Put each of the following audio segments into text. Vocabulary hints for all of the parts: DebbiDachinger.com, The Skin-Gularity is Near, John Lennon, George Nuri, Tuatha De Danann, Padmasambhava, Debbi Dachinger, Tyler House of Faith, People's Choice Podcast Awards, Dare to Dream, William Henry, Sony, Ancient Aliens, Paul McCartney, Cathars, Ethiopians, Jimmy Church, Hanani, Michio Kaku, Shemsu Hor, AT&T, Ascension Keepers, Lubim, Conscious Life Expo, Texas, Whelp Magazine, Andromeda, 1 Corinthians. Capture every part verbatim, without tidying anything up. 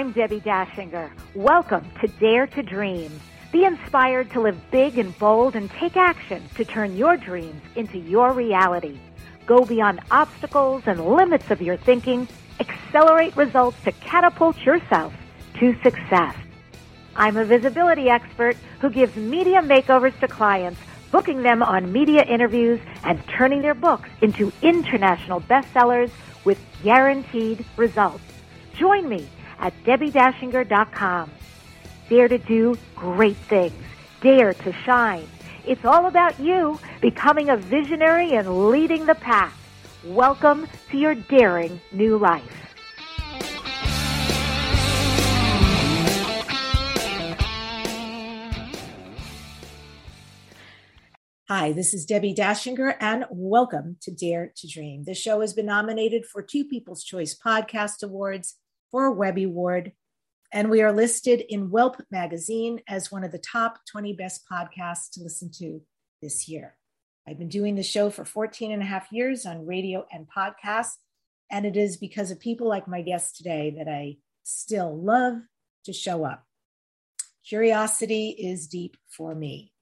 I'm Debbi Dachinger. Welcome to Dare to Dream. Be inspired to live big and bold and take action to turn your dreams into your reality. Go beyond obstacles and limits of your thinking. Accelerate results to catapult yourself to success. I'm a visibility expert who gives media makeovers to clients, booking them on media interviews and turning their books into international bestsellers with guaranteed results. Join me at Debbi Dachinger dot com. Dare to do great things. Dare to shine. It's all about you becoming a visionary and leading the pack. Welcome to your daring new life. Hi, this is Debbi Dachinger, and welcome to Dare to Dream. The show has been nominated for two People's Choice Podcast Awards, for a Webby Award, and we are listed in Whelp Magazine as one of the top twenty best podcasts to listen to this year. I've been doing the show for fourteen and a half years on radio and podcasts, and it is because of people like my guest today that I still love to show up. Curiosity is deep for me.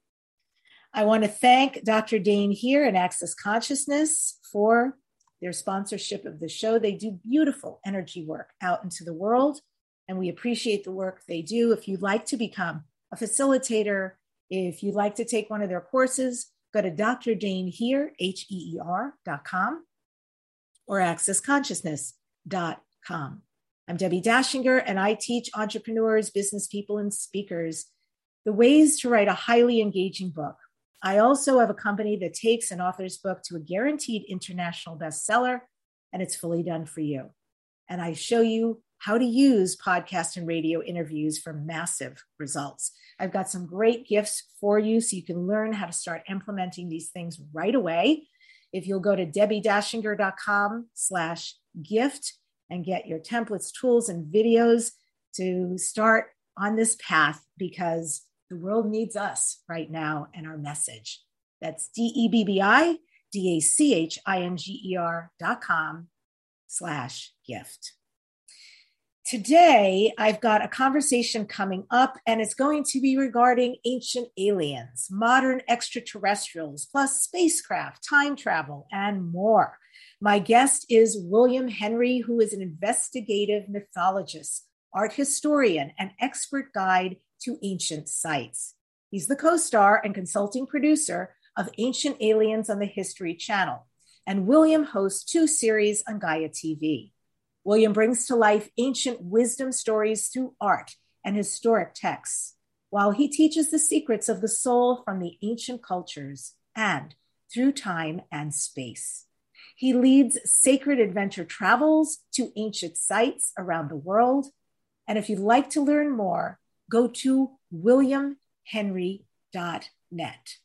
I want to thank Doctor Dane Heer and Access Consciousness for their sponsorship of the show. They do beautiful energy work out into the world, and we appreciate the work they do. If you'd like to become a facilitator, if you'd like to take one of their courses, go to Dr Dane Heer dot com or access consciousness dot com. I'm Debbi Dachinger, and I teach entrepreneurs, business people, and speakers the ways to write a highly engaging book. I also have a company that takes an author's book to a guaranteed international bestseller, and it's fully done for you. And I show you how to use podcast and radio interviews for massive results. I've got some great gifts for you so you can learn how to start implementing these things right away. If you'll go to Debbi Dachinger dot com slash gift and get your templates, tools, and videos to start on this path, because the world needs us right now and our message. That's D E B B I D A C H I N G E R dot com slash gift. Today, I've got a conversation coming up, and it's going to be regarding ancient aliens, modern extraterrestrials, plus spacecraft, time travel, and more. My guest is William Henry, who is an investigative mythologist, art historian, and expert guide to ancient sites. He's the co-star and consulting producer of Ancient Aliens on the History Channel, and William hosts two series on Gaia T V. William brings to life ancient wisdom stories through art and historic texts, while he teaches the secrets of the soul from the ancient cultures and through time and space. He leads sacred adventure travels to ancient sites around the world. And if you'd like to learn more, go to william henry dot net.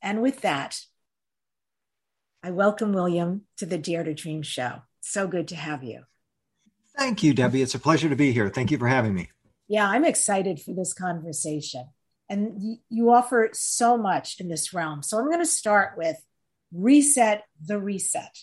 And with that, I welcome William to the Dare to Dream show. So good to have you. Thank you, Debbi. It's a pleasure to be here. Thank you for having me. Yeah, I'm excited for this conversation. And you offer so much in this realm. So I'm going to start with reset the reset.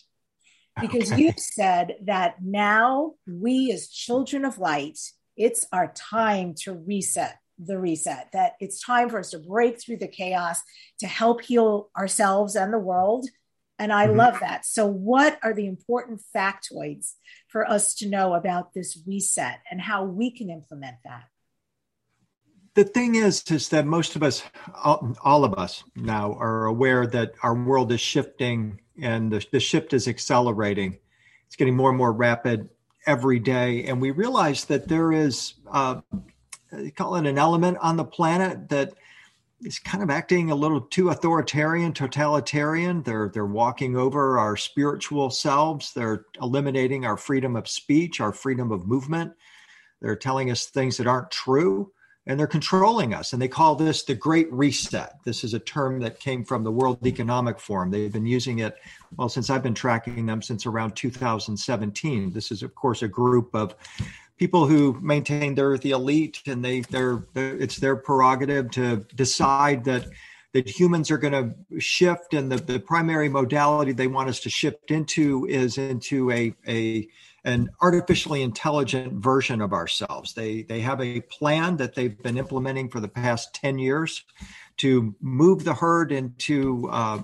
Because okay. You've said that now we as children of light, it's our time to reset the reset, that it's time for us to break through the chaos to help heal ourselves and the world. And I mm-hmm. love that. So what are the important factoids for us to know about this reset and how we can implement that? The thing is, is that most of us, all, all of us now are aware that our world is shifting and the, the shift is accelerating. It's getting more and more rapid every day. And we realize that there is, uh, you call it an element on the planet that is kind of acting a little too authoritarian, totalitarian. They're, they're walking over our spiritual selves. They're eliminating our freedom of speech, our freedom of movement. They're telling us things that aren't true, and they're controlling us. And they call this the Great Reset. This is a term that came from the World Economic Forum. They've been using it, well, since I've been tracking them, since around two thousand seventeen. This is, of course, a group of people who maintain they're the elite, and they they're it's their prerogative to decide that that humans are going to shift. And the, the primary modality they want us to shift into is into a a an artificially intelligent version of ourselves. They they have a plan that they've been implementing for the past ten years to move the herd into uh,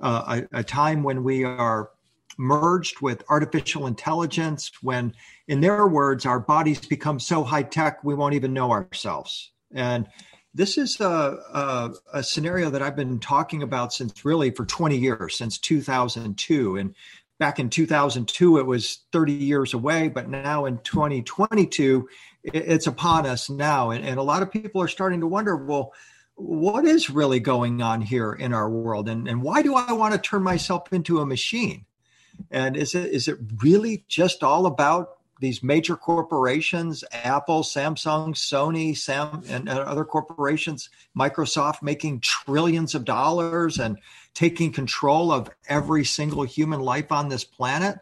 uh, a, a time when we are merged with artificial intelligence, when, in their words, our bodies become so high tech, we won't even know ourselves. And this is a, a, a scenario that I've been talking about since really for twenty years, since two thousand two. And back in two thousand two, it was thirty years away, but now in twenty twenty-two, it's upon us now. And, and a lot of people are starting to wonder, well, what is really going on here in our world? And, and why do I want to turn myself into a machine? And is it is it really just all about these major corporations, Apple, Samsung, Sony, Sam, and, and other corporations, Microsoft, making trillions of dollars and taking control of every single human life on this planet?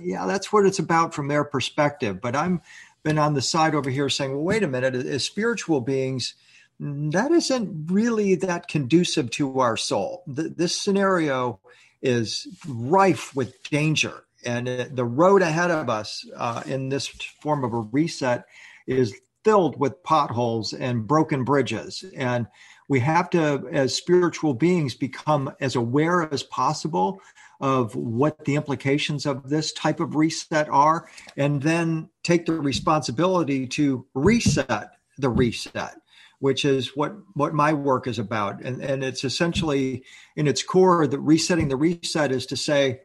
Yeah, that's what it's about from their perspective. But I'm been on the side over here saying, well, wait a minute, as spiritual beings, that isn't really that conducive to our soul. Th- this scenario is rife with danger. And it, the road ahead of us uh, in this form of a reset is filled with potholes and broken bridges. And we have to, as spiritual beings, become as aware as possible of what the implications of this type of reset are, and then take the responsibility to reset the reset, which is what, what my work is about. And, and it's essentially, in its core, that resetting the reset is to say,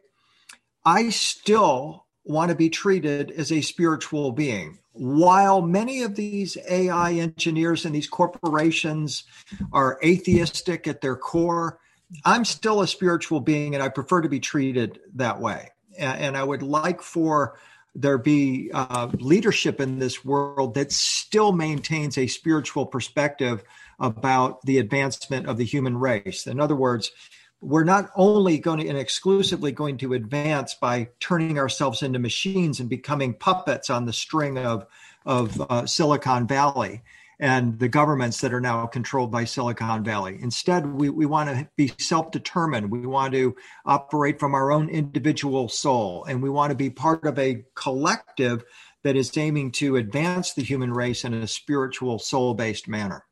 I still want to be treated as a spiritual being. While many of these A I engineers and these corporations are atheistic at their core, I'm still a spiritual being, and I prefer to be treated that way. And, and I would like for there be uh, leadership in this world that still maintains a spiritual perspective about the advancement of the human race. In other words, we're not only going to and exclusively going to advance by turning ourselves into machines and becoming puppets on the string of, of uh, Silicon Valley and the governments that are now controlled by Silicon Valley. Instead, we, we want to be self-determined. We want to operate from our own individual soul, and we want to be part of a collective that is aiming to advance the human race in a spiritual, soul-based manner.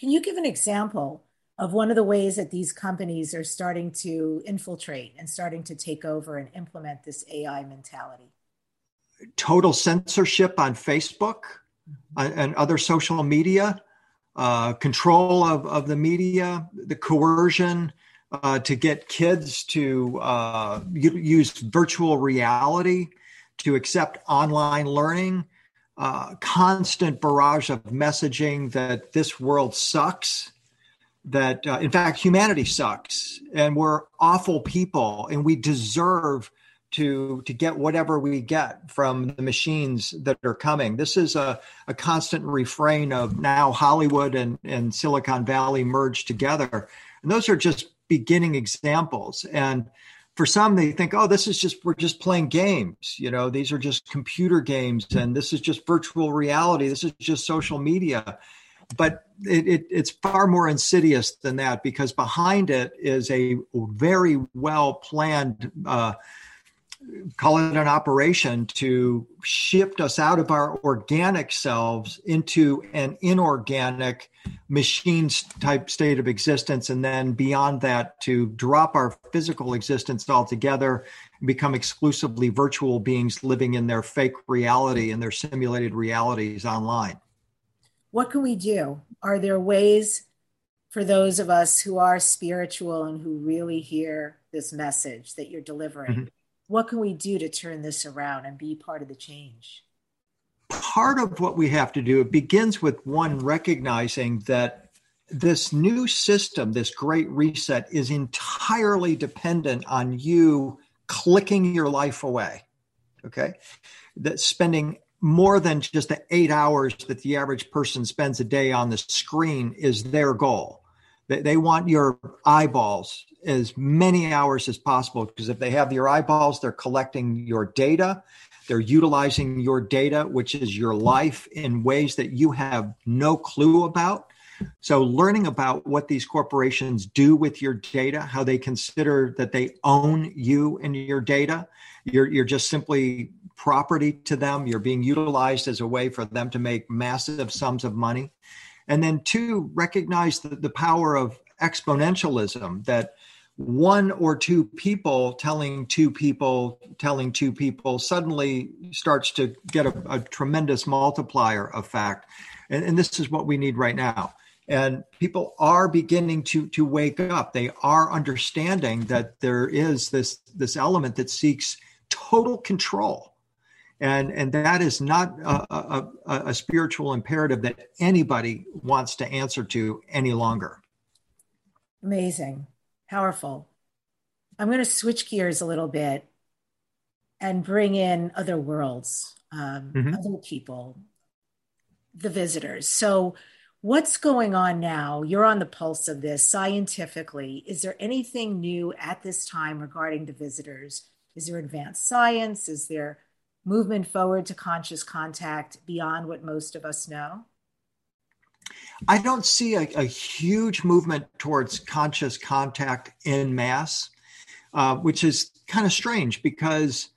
Can you give an example of one of the ways that these companies are starting to infiltrate and starting to take over and implement this A I mentality? Total censorship on Facebook mm-hmm. and other social media, uh, control of, of the media, the coercion uh, to get kids to uh, use virtual reality, to accept online learning, uh, constant barrage of messaging that this world sucks, that, uh, in fact, humanity sucks, and we're awful people, and we deserve to to get whatever we get from the machines that are coming. This is a, a constant refrain of now Hollywood and, and Silicon Valley merged together. And those are just beginning examples. And for some, they think, oh, this is just, we're just playing games. You know, these are just computer games, and this is just virtual reality. This is just social media. But it, it, it's far more insidious than that, because behind it is a very well-planned, uh, call it an operation, to shift us out of our organic selves into an inorganic machine-type state of existence, and then beyond that to drop our physical existence altogether and become exclusively virtual beings living in their fake reality and their simulated realities online. What can we do? Are there ways for those of us who are spiritual and who really hear this message that you're delivering? Mm-hmm. What can we do to turn this around and be part of the change? Part of what we have to do, it begins with one recognizing that this new system, this great reset, is entirely dependent on you clicking your life away, okay? That spending more than just the eight hours that the average person spends a day on the screen is their goal. They, they want your eyeballs as many hours as possible, because if they have your eyeballs, they're collecting your data. They're utilizing your data, which is your life, in ways that you have no clue about. So learning about what these corporations do with your data, how they consider that they own you and your data, you're, you're just simply property to them. You're being utilized as a way for them to make massive sums of money. And then two, recognize the, the power of exponentialism, that one or two people telling two people, telling two people suddenly starts to get a, a tremendous multiplier effect. And, and this is what we need right now. And people are beginning to, to wake up. They are understanding that there is this, this element that seeks total control. And, and that is not a, a, a spiritual imperative that anybody wants to answer to any longer. Amazing. Powerful. I'm going to switch gears a little bit and bring in other worlds, um, mm-hmm. other people, the visitors. So what's going on now? You're on the pulse of this scientifically. Is there anything new at this time regarding the visitors? Is there advanced science? Is there movement forward to conscious contact beyond what most of us know? I don't see a, a huge movement towards conscious contact en masse, uh, which is kind of strange, because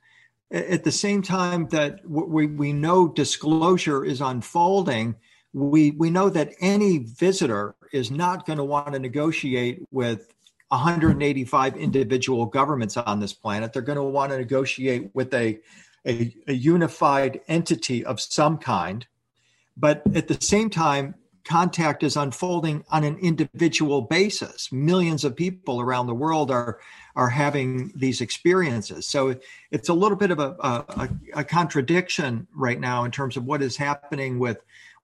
at the same time that we, we know disclosure is unfolding, we, we know that any visitor is not going to want to negotiate with one hundred eighty-five individual governments on this planet. They're going to want to negotiate with a, a, a unified entity of some kind. But at the same time, contact is unfolding on an individual basis. Millions of people around the world are are having these experiences. So it's a little bit of a, a, a contradiction right now in terms of what is happening with,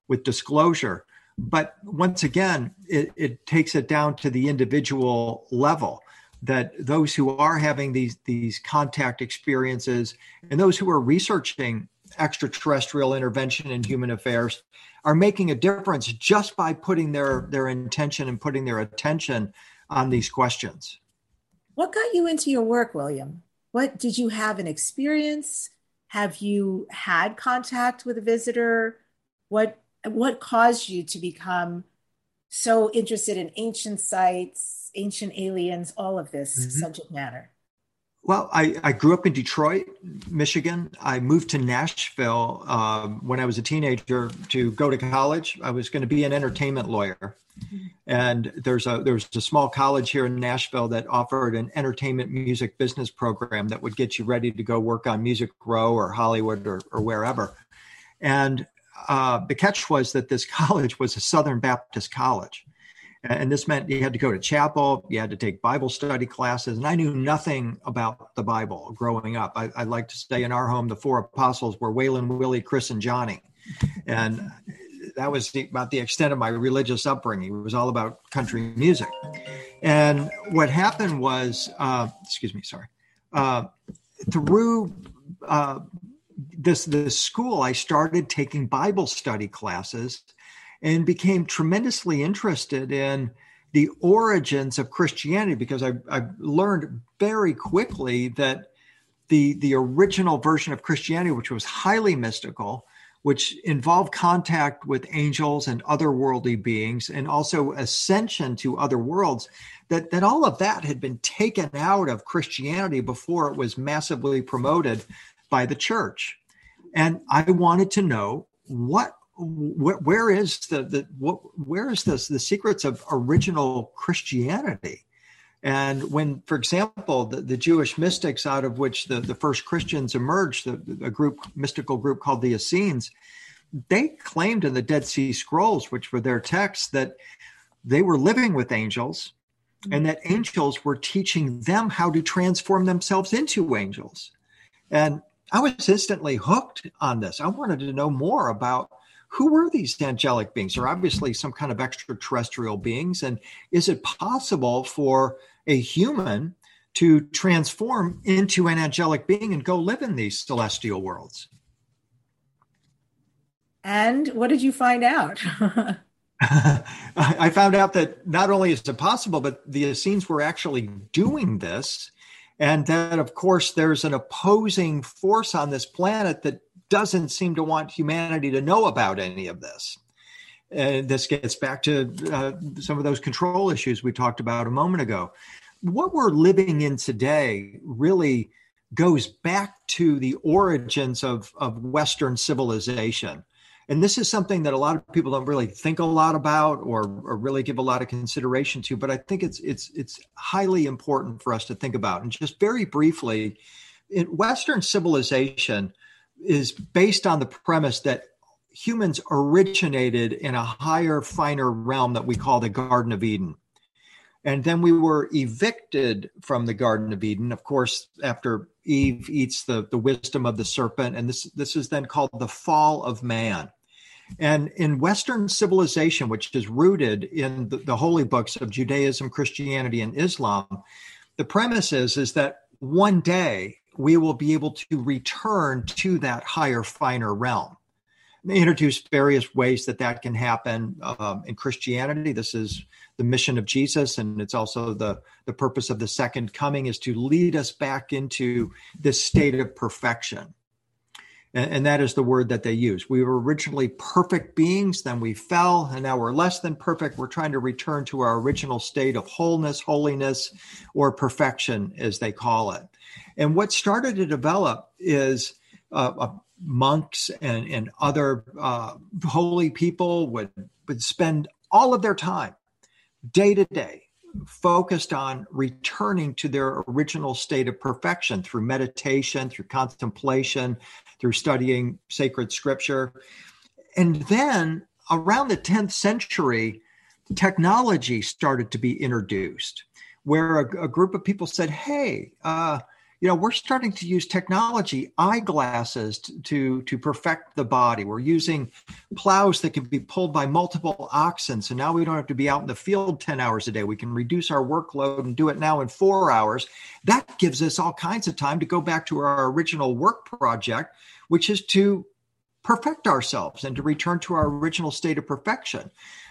with disclosure. But once again, it, it takes it down to the individual level, that those who are having these, these contact experiences and those who are researching extraterrestrial intervention in human affairs are making a difference just by putting their, their intention and putting their attention on these questions. What got you into your work, William? What did you have an experience? Have you had contact with a visitor? What, what caused you to become so interested in ancient sites, ancient aliens, all of this mm-hmm. subject matter? Well, I, I grew up in Detroit, Michigan. I moved to Nashville um, when I was a teenager to go to college. I was going to be an entertainment lawyer. And there's a there's a small college here in Nashville that offered an entertainment music business program that would get you ready to go work on Music Row or Hollywood or, or wherever. And uh, the catch was that this college was a Southern Baptist college. And this meant you had to go to chapel, you had to take Bible study classes, and I knew nothing about the Bible growing up. I, I like to say in our home, the four apostles were Waylon, Willie, Chris, and Johnny. And that was the, about the extent of my religious upbringing. It was all about country music. And what happened was, uh, excuse me, sorry, uh, through uh, this, this school, I started taking Bible study classes and became tremendously interested in the origins of Christianity, because I, I learned very quickly that the, the original version of Christianity, which was highly mystical, which involved contact with angels and otherworldly beings, and also ascension to other worlds, that, that all of that had been taken out of Christianity before it was massively promoted by the church. And I wanted to know what Where is the, the where is this the secrets of original Christianity? And when, for example, the, the Jewish mystics, out of which the, the first Christians emerged, the, a group mystical group called the Essenes, they claimed in the Dead Sea Scrolls, which were their texts, that they were living with angels, and that angels were teaching them how to transform themselves into angels. And I was instantly hooked on this. I wanted to know more about who were these angelic beings? They're obviously some kind of extraterrestrial beings. And is it possible for a human to transform into an angelic being and go live in these celestial worlds? And what did you find out? I found out that not only is it possible, but the Essenes were actually doing this. And that, of course, there's an opposing force on this planet that doesn't seem to want humanity to know about any of this. And this gets back to uh, some of those control issues we talked about a moment ago. What we're living in today really goes back to the origins of, of Western civilization. And this is something that a lot of people don't really think a lot about or, or really give a lot of consideration to, but I think it's it's it's highly important for us to think about. And just very briefly, in Western civilization is based on the premise that humans originated in a higher, finer realm that we call the Garden of Eden. And then we were evicted from the Garden of Eden, of course, after Eve eats the, the wisdom of the serpent. And this, this is then called the fall of man. And in Western civilization, which is rooted in the, the holy books of Judaism, Christianity, and Islam, the premise is, is that one day we will be able to return to that higher, finer realm. They introduce various ways that that can happen um, in Christianity. This is the mission of Jesus, and it's also the, the purpose of the second coming is to lead us back into this state of perfection. And, and that is the word that they use. We were originally perfect beings, then we fell, and now we're less than perfect. We're trying to return to our original state of wholeness, holiness, or perfection, as they call it. And what started to develop is uh, a monks and, and other uh, holy people would, would spend all of their time, day to day, focused on returning to their original state of perfection through meditation, through contemplation, through studying sacred scripture. And then around the tenth century, technology started to be introduced, where a, a group of people said, hey, uh, you know, we're starting to use technology, eyeglasses to, to, to perfect the body. We're using plows that can be pulled by multiple oxen. So now we don't have to be out in the field ten hours a day. We can reduce our workload and do it now in four hours. That gives us all kinds of time to go back to our original work project, which is to perfect ourselves and to return to our original state of perfection.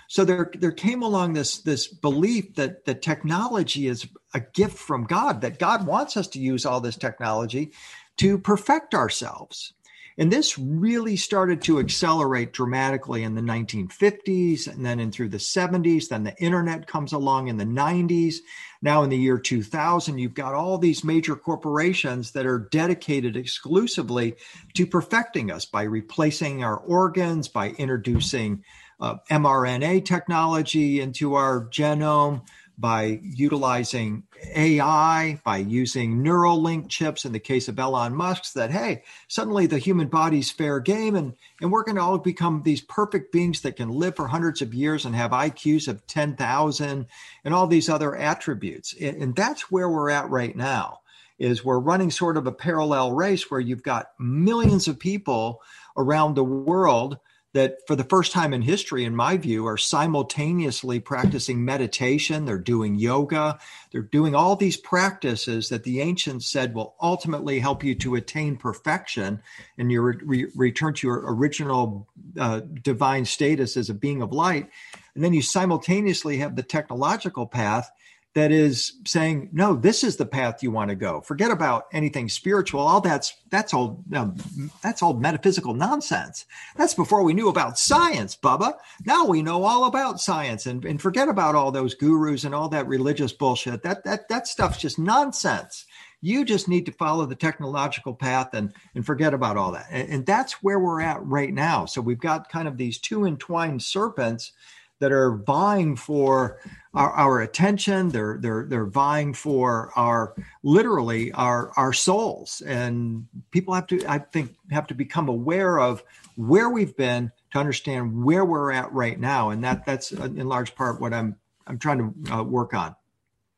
So there, there came along this, this belief that the technology is a gift from God, that God wants us to use all this technology to perfect ourselves. And this really started to accelerate dramatically in the nineteen fifties and then in through the seventies. Then the internet comes along in the nineties. Now in the year two thousand, you've got all these major corporations that are dedicated exclusively to perfecting us by replacing our organs, by introducing Uh, M R N A technology into our genome, by utilizing A I, by using Neuralink chips in the case of Elon Musk's, that, hey, suddenly the human body's fair game, and, and we're going to all become these perfect beings that can live for hundreds of years and have I Qs of ten thousand and all these other attributes. And, and that's where we're at right now, is we're running sort of a parallel race where you've got millions of people around the world that for the first time in history, in my view, are simultaneously practicing meditation. They're doing yoga. They're doing all these practices that the ancients said will ultimately help you to attain perfection and your re- return to your original uh, divine status as a being of light. And then you simultaneously have the technological path that is saying, no, this is the path you want to go. Forget about anything spiritual. All that's that's old. Um, that's old metaphysical nonsense. That's before we knew about science, Bubba. Now we know all about science, and, and forget about all those gurus and all that religious bullshit. That that that stuff's just nonsense. You just need to follow the technological path and and forget about all that. And, and that's where we're at right now. So we've got kind of these two entwined serpents that are vying for our, our attention. They're they're they're vying for our literally our our souls. And people have to, I think, have to become aware of where we've been to understand where we're at right now. And that that's in large part what I'm I'm trying to uh, work on.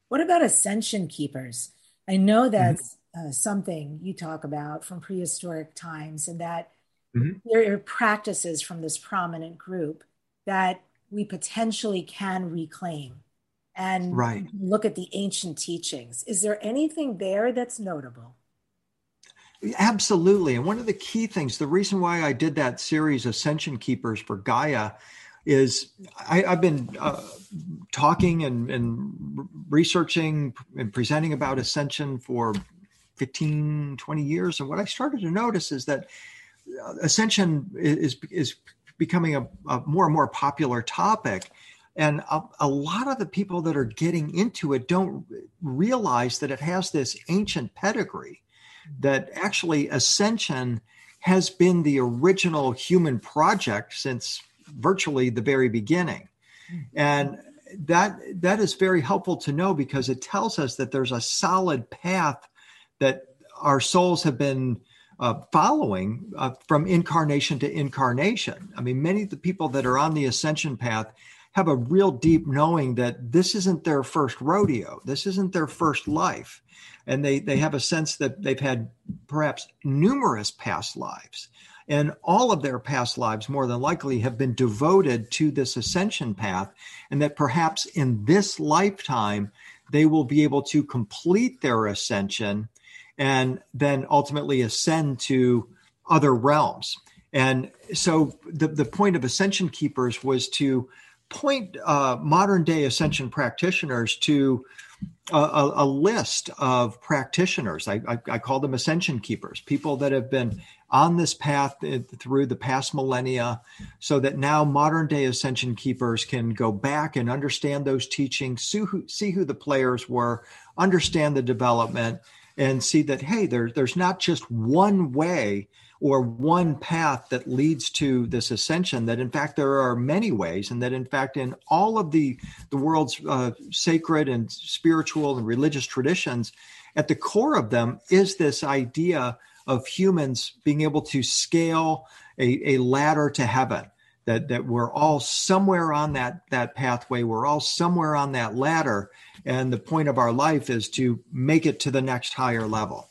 What about Ascension Keepers? I know that's mm-hmm. uh, something you talk about from prehistoric times, and that mm-hmm. there are practices from this prominent group that we potentially can reclaim and right. look at the ancient teachings. Is there anything there that's notable? Absolutely. And one of the key things, the reason why I did that series, Ascension Keepers for Gaia, is I, I've been uh, talking and, and researching and presenting about Ascension for fifteen, twenty years. And what I started to notice is that Ascension is is becoming a, a more and more popular topic. And a, a lot of the people that are getting into it don't realize that it has this ancient pedigree. that actually ascension has been the original human project since virtually the very beginning. And that that is very helpful to know, because it tells us that there's a solid path that our souls have been uh, following uh, from incarnation to incarnation. I mean, many of the people that are on the ascension path have a real deep knowing that this isn't their first rodeo. This isn't their first life. And they, they have a sense that they've had perhaps numerous past lives, and all of their past lives more than likely have been devoted to this ascension path. And that perhaps in this lifetime, they will be able to complete their ascension and then ultimately ascend to other realms. And so the, the point of Ascension Keepers was to point uh, modern day ascension practitioners to a, a, a list of practitioners. I, I, I call them Ascension Keepers, people that have been on this path through the past millennia, so that now modern day Ascension Keepers can go back and understand those teachings, see who, see who the players were, understand the development, and see that, hey, there, there's not just one way or one path that leads to this ascension, that in fact there are many ways, and that in fact in all of the, the world's uh, sacred and spiritual and religious traditions, at the core of them is this idea of humans being able to scale a, a ladder to heaven, that, that we're all somewhere on that, that pathway, we're all somewhere on that ladder, and the point of our life is to make it to the next higher level.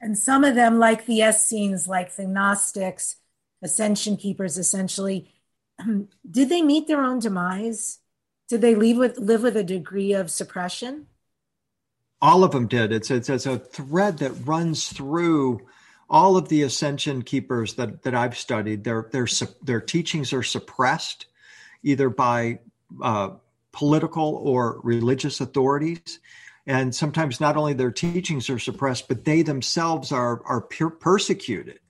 And some of them, like the Essenes, like the Gnostics, Ascension Keepers, essentially, did they meet their own demise? Did they live with, live with a degree of suppression? All of them did. It's, it's, it's a thread that runs through all of the Ascension Keepers that, that I've studied. Their, their, their teachings are suppressed either by uh, political or religious authorities. And sometimes not only their teachings are suppressed, but they themselves are, are per- persecuted,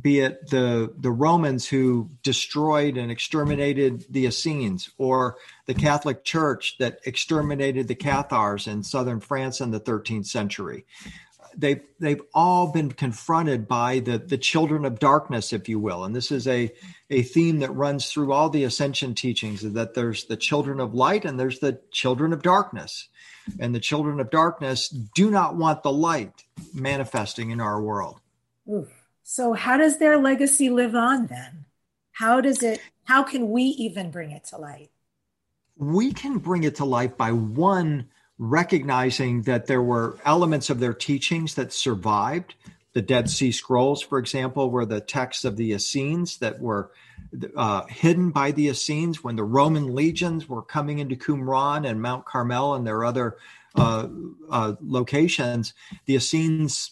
be it the, the Romans who destroyed and exterminated the Essenes, or the Catholic Church that exterminated the Cathars in southern France in the thirteenth century. They've, they've all been confronted by the, the children of darkness, if you will. And this is a, a theme that runs through all the ascension teachings, that there's the children of light and there's the children of darkness. And the children of darkness do not want the light manifesting in our world. Oof. So how does their legacy live on then? How does it, how can we even bring it to light? We can bring it to light by, one, recognizing that there were elements of their teachings that survived. The Dead Sea Scrolls, for example, were the texts of the Essenes that were uh, hidden by the Essenes when the Roman legions were coming into Qumran and Mount Carmel and their other uh, uh, locations. The Essenes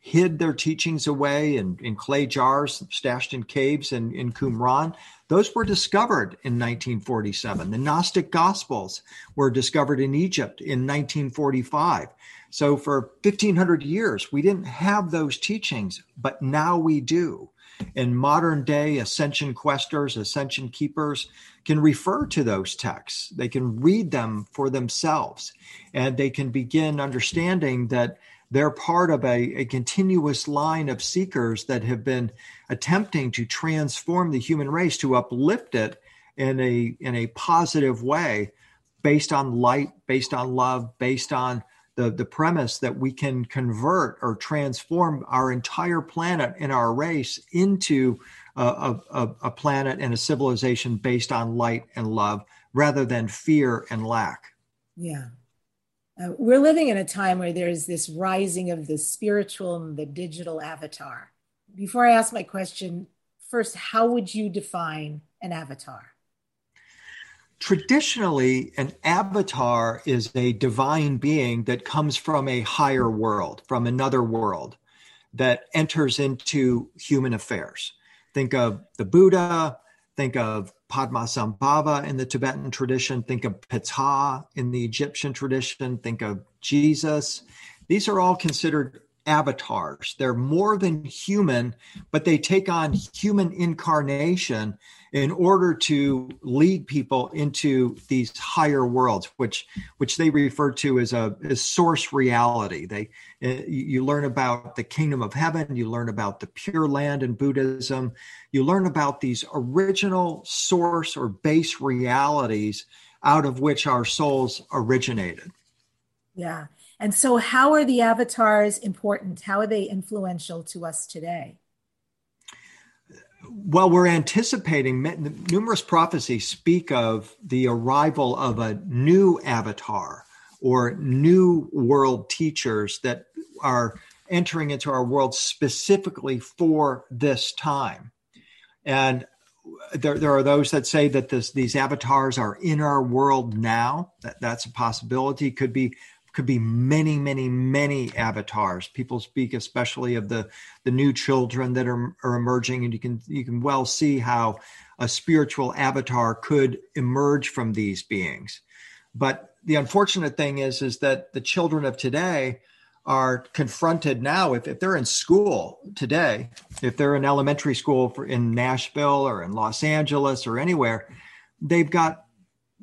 hid their teachings away in, in clay jars, stashed in caves in, in Qumran. Those were discovered in nineteen forty-seven. The Gnostic Gospels were discovered in Egypt in nineteen forty-five. So for fifteen hundred years, we didn't have those teachings, but now we do. And modern day ascension questers, ascension keepers can refer to those texts. They can read them for themselves, and they can begin understanding that they're part of a, a continuous line of seekers that have been attempting to transform the human race, to uplift it in a, in a positive way, based on light, based on love, based on the, the premise that we can convert or transform our entire planet and our race into a, a, a planet and a civilization based on light and love rather than fear and lack. Yeah. Uh, we're living in a time where there's this rising of the spiritual and the digital avatar. Before I ask my question, first, how would you define an avatar? Traditionally, an avatar is a divine being that comes from a higher world, from another world, that enters into human affairs. Think of the Buddha, think of Padmasambhava in the Tibetan tradition, think of Ptah in the Egyptian tradition, think of Jesus. These are all considered avatars. They're more than human, but they take on human incarnation in order to lead people into these higher worlds, which which they refer to as a as source reality. They uh, you learn about the kingdom of heaven, you learn about the pure land in Buddhism, you learn about these original source or base realities out of which our souls originated. Yeah. And so how are the avatars important? How are they influential to us today? Well, we're anticipating, numerous prophecies speak of the arrival of a new avatar or new world teachers that are entering into our world specifically for this time. And there, there are those that say that this, these avatars are in our world now. That, that's a possibility. Could be could be many, many, many avatars. People speak especially of the, the new children that are, are emerging, and you can you can well see how a spiritual avatar could emerge from these beings. But the unfortunate thing is, is that the children of today are confronted now, if, if they're in school today, if they're in elementary school for, in Nashville or in Los Angeles or anywhere, they've got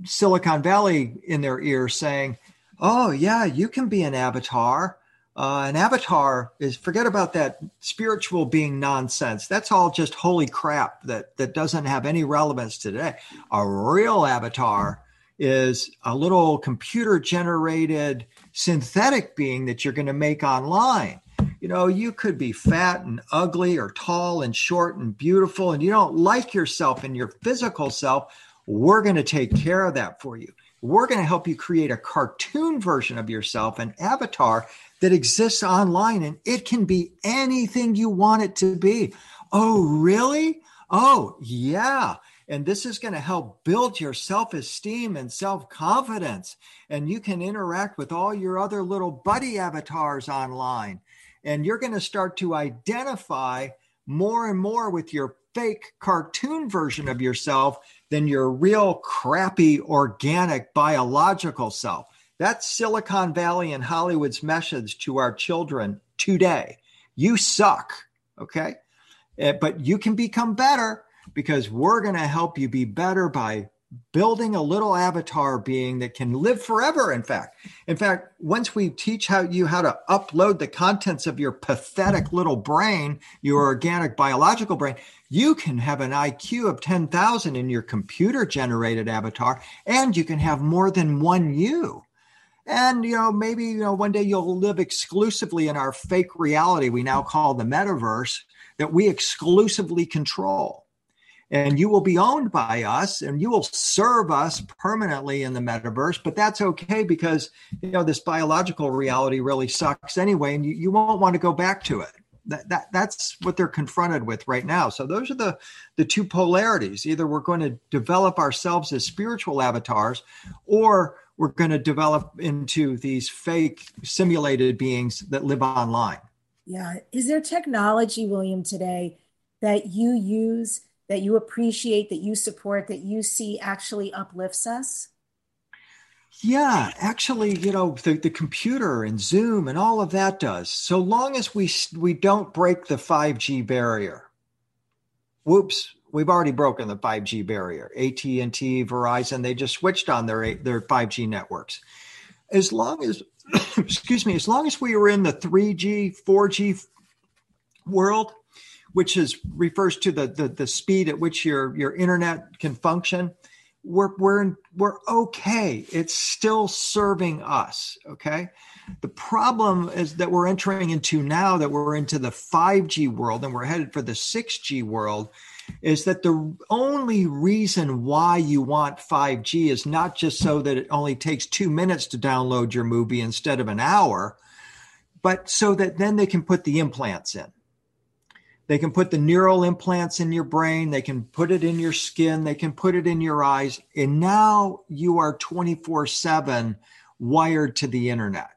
Silicon Valley in their ear saying, oh, yeah, you can be an avatar. Uh, an avatar is, forget about that spiritual being nonsense. That's all just holy crap that, that doesn't have any relevance today. A real avatar is a little computer-generated synthetic being that you're going to make online. You know, you could be fat and ugly or tall and short and beautiful, and you don't like yourself and your physical self. We're going to take care of that for you. We're going to help you create a cartoon version of yourself, an avatar that exists online, and it can be anything you want it to be. Oh, really? Oh, yeah. And this is going to help build your self-esteem and self-confidence. And you can interact with all your other little buddy avatars online. And you're going to start to identify more and more with your fake cartoon version of yourself than your real crappy organic biological self. That's Silicon Valley and Hollywood's message to our children today. You suck, okay? But you can become better, because we're going to help you be better by building a little avatar being that can live forever, in fact. In fact, once we teach how you how to upload the contents of your pathetic little brain, your organic biological brain, you can have an I Q of ten thousand in your computer-generated avatar, and you can have more than one you. And, you know, maybe, you know, one day you'll live exclusively in our fake reality we now call the metaverse that we exclusively control. And you will be owned by us, and you will serve us permanently in the metaverse. But that's okay, because, you know, this biological reality really sucks anyway, and you, you won't want to go back to it. That, that that's what they're confronted with right now. So those are the, the two polarities. Either we're going to develop ourselves as spiritual avatars, or we're going to develop into these fake simulated beings that live online. Yeah. Is there technology, William, today that you use, that you appreciate, that you support, that you see actually uplifts us? Yeah, actually, you know, the, the computer and Zoom and all of that does. So long as we we don't break the five G barrier. Whoops, we've already broken the five G barrier. A T and T, Verizon, they just switched on their, their five G networks. As long as, excuse me, as long as we were in the three G, four G world, which is refers to the, the the speed at which your your internet can function, we're we're in, we're okay. It's still serving us, okay? The problem is that we're entering into now that we're into the five G world and we're headed for the six G world, is that the only reason why you want five G is not just so that it only takes two minutes to download your movie instead of an hour, but so that then they can put the implants in. They can put the neural implants in your brain. They can put it in your skin. They can put it in your eyes. And now you are twenty-four seven wired to the internet.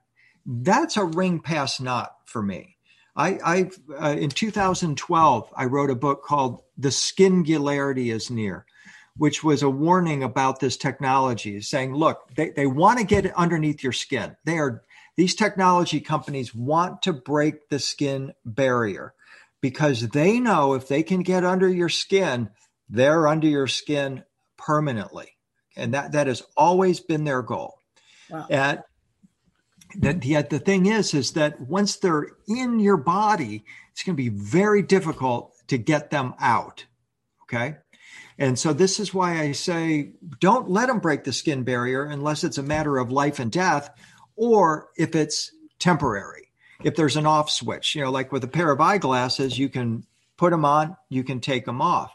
That's a ring past knot for me. I, I've uh, in two thousand twelve, I wrote a book called The Skin-Gularity is Near, which was a warning about this technology, saying, look, they, they want to get underneath your skin. They are, these technology companies want to break the skin barrier because they know if they can get under your skin, they're under your skin permanently. And that, that has always been their goal. Wow. And that, yet the thing is, is that once they're in your body, it's going to be very difficult to get them out. Okay. And so this is why I say, don't let them break the skin barrier unless it's a matter of life and death, or if it's temporary, if there's an off switch, you know, like with a pair of eyeglasses, you can put them on, you can take them off.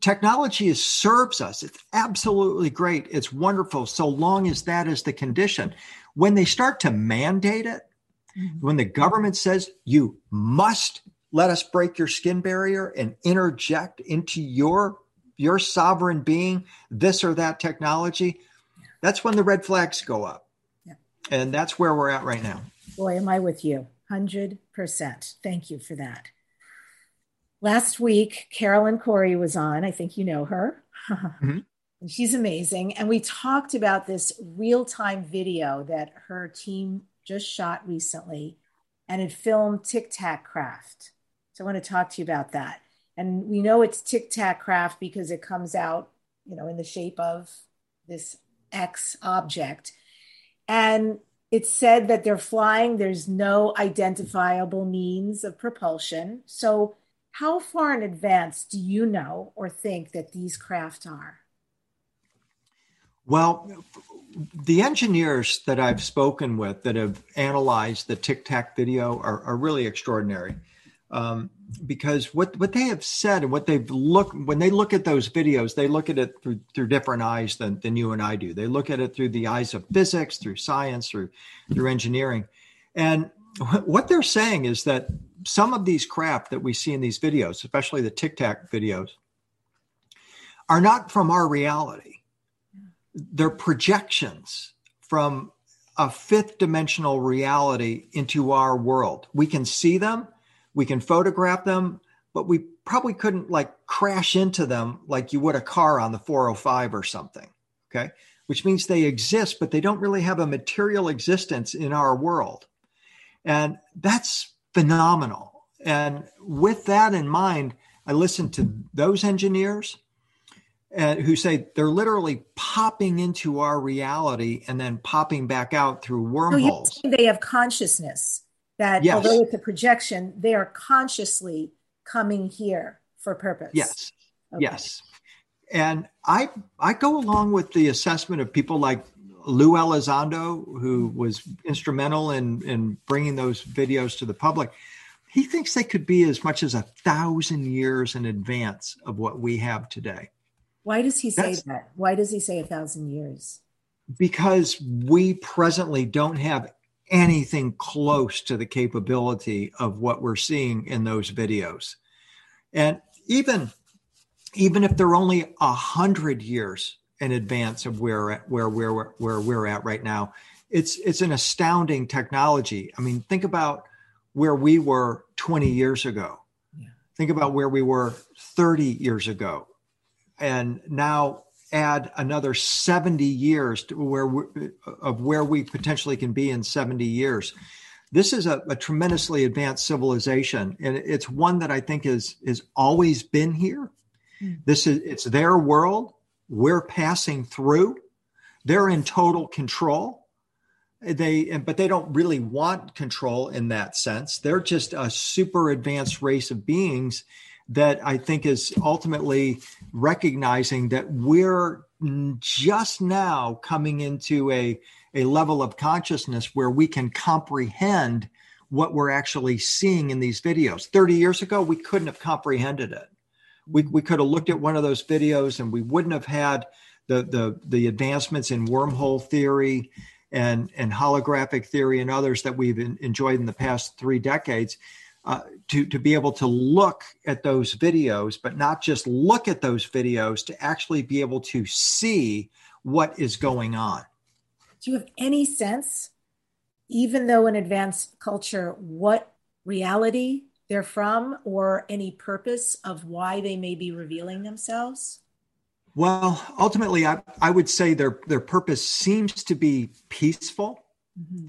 Technology is, serves us. It's absolutely great. It's wonderful. So long as that is the condition. When they start to mandate it, when the government says you must let us break your skin barrier and interject into your, your sovereign being, this or that technology, that's when the red flags go up. Yeah. And that's where we're at right now. Boy, am I with you. one hundred percent. Thank you for that. Last week, Carolyn Corey was on. I think you know her. Mm-hmm. And she's amazing. And we talked about this real-time video that her team just shot recently, and it filmed Tic Tac Craft. So I want to talk to you about that. And we know it's Tic Tac Craft because it comes out, you know, in the shape of this X object. And it's said that they're flying. There's no identifiable means of propulsion. So how far in advance do you know or think that these craft are? Well, the engineers that I've spoken with that have analyzed the Tic Tac video are, are really extraordinary, um, because what, what they have said and what they've looked, when they look at those videos, they look at it through, through different eyes than, than you and I do. They look at it through the eyes of physics, through science, through, through engineering. And what they're saying is that some of these craft that we see in these videos, especially the Tic Tac videos, are not from our reality. They're projections from a fifth dimensional reality into our world. We can see them, we can photograph them, but we probably couldn't like crash into them like you would a car on the four oh five or something, okay? Which means they exist, but they don't really have a material existence in our world. And that's phenomenal. And with that in mind, I listen to those engineers uh, who say they're literally popping into our reality and then popping back out through wormholes. So they have consciousness that, yes, although it's a projection, they are consciously coming here for purpose. Yes. Okay. Yes. And I, I go along with the assessment of people like Lou Elizondo, who was instrumental in, in bringing those videos to the public. He thinks they could be as much as a thousand years in advance of what we have today. Why does he say That's, that? Why does he say a thousand years? Because we presently don't have anything close to the capability of what we're seeing in those videos. And even, even if they're only a hundred years in advance of where where where where we're at right now, it's it's an astounding technology. I mean, think about where we were twenty years ago. Yeah. Think about where we were thirty years ago, and now add another seventy years to where we, of where we potentially can be in seventy years. This is a, a tremendously advanced civilization, and it's one that I think is is always been here. Mm. This is it's their world. We're passing through. They're in total control. They, but they don't really want control in that sense. They're just a super advanced race of beings that I think is ultimately recognizing that we're just now coming into a, a level of consciousness where we can comprehend what we're actually seeing in these videos. thirty years ago, we couldn't have comprehended it. We we could have looked at one of those videos and we wouldn't have had the the, the advancements in wormhole theory and, and holographic theory and others that we've in, enjoyed in the past three decades uh, to, to be able to look at those videos, but not just look at those videos, to actually be able to see what is going on. Do you have any sense, even though in advanced culture, what reality they're from, or any purpose of why they may be revealing themselves? Well, ultimately, I, I would say their, their purpose seems to be peaceful. Mm-hmm.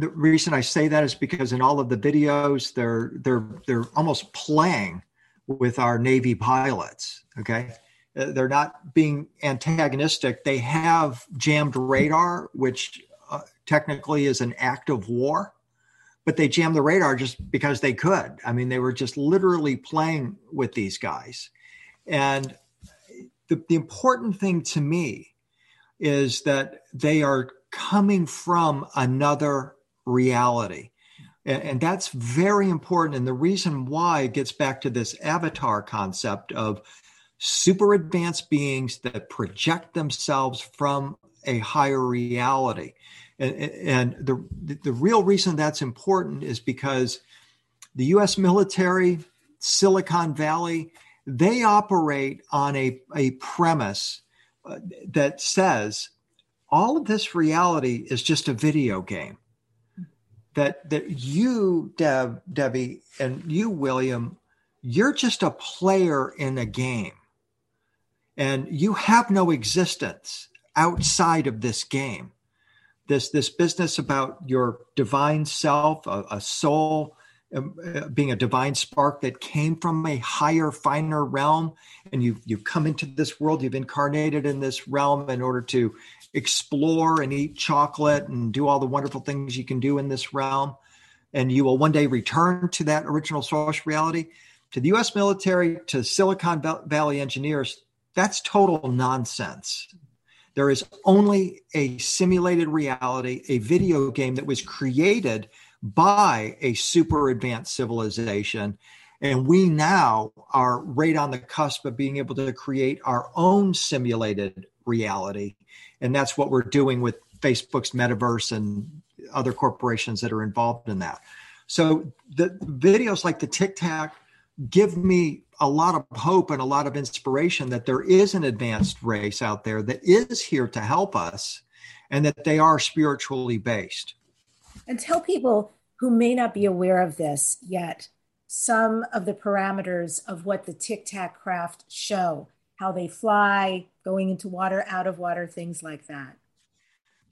The reason I say that is because in all of the videos, they're they're they're almost playing with our Navy pilots. Okay, they're not being antagonistic. They have jammed radar, which uh, technically is an act of war, but they jammed the radar just because they could. I mean, they were just literally playing with these guys, and the, the important thing to me is that they are coming from another reality. And, and that's very important. And the reason why it gets back to this avatar concept of super advanced beings that project themselves from a higher reality. And, and the, the real reason that's important is because the U S military, Silicon Valley, they operate on a, a premise uh, that says all of this reality is just a video game. That that you, Deb, Debbie, and you, William, you're just a player in a game. And you have no existence outside of this game. This, this business about your divine self, a, a soul, being a divine spark that came from a higher, finer realm, and you've, you've come into this world, you've incarnated in this realm in order to explore and eat chocolate and do all the wonderful things you can do in this realm, and you will one day return to that original source reality. To the U S military, to Silicon Valley engineers, that's total nonsense. There is only a simulated reality, a video game that was created by a super advanced civilization. And we now are right on the cusp of being able to create our own simulated reality. And that's what we're doing with Facebook's metaverse and other corporations that are involved in that. So the videos like the Tic Tac give me a lot of hope and a lot of inspiration that there is an advanced race out there that is here to help us and that they are spiritually based. And tell people who may not be aware of this yet, some of the parameters of what the Tic Tac Craft show, how they fly, going into water, out of water, things like that.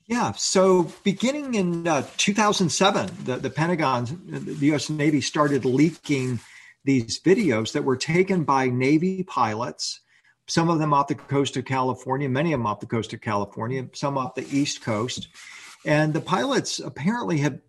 Yeah, so beginning in uh, two thousand seven, the, the Pentagon, the U S Navy started leaking these videos that were taken by Navy pilots, some of them off the coast of California, many of them off the coast of California, some off the East Coast. And the pilots apparently have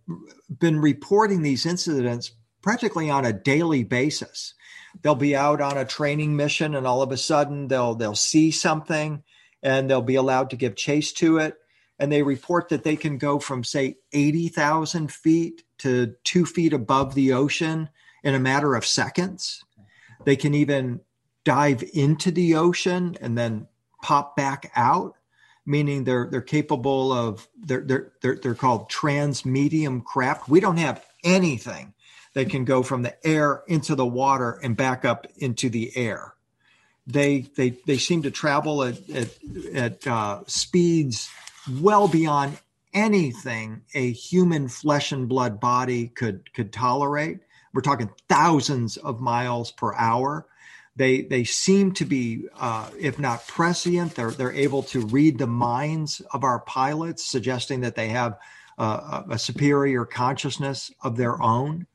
been reporting these incidents practically on a daily basis. They'll be out on a training mission and all of a sudden they'll they'll see something and they'll be allowed to give chase to it. And they report that they can go from, say, eighty thousand feet to two feet above the ocean in a matter of seconds. They can even dive into the ocean and then pop back out, meaning they're they're capable of, they're, they're, they're, they're called trans-medium craft. We don't have anything that can go from the air into the water and back up into the air. They they they seem to travel at, at, at uh, speeds well beyond anything a human flesh and blood body could, could tolerate. We're talking thousands of miles per hour. They they seem to be, uh, if not prescient, they're they're able to read the minds of our pilots, suggesting that they have uh, a superior consciousness of their own.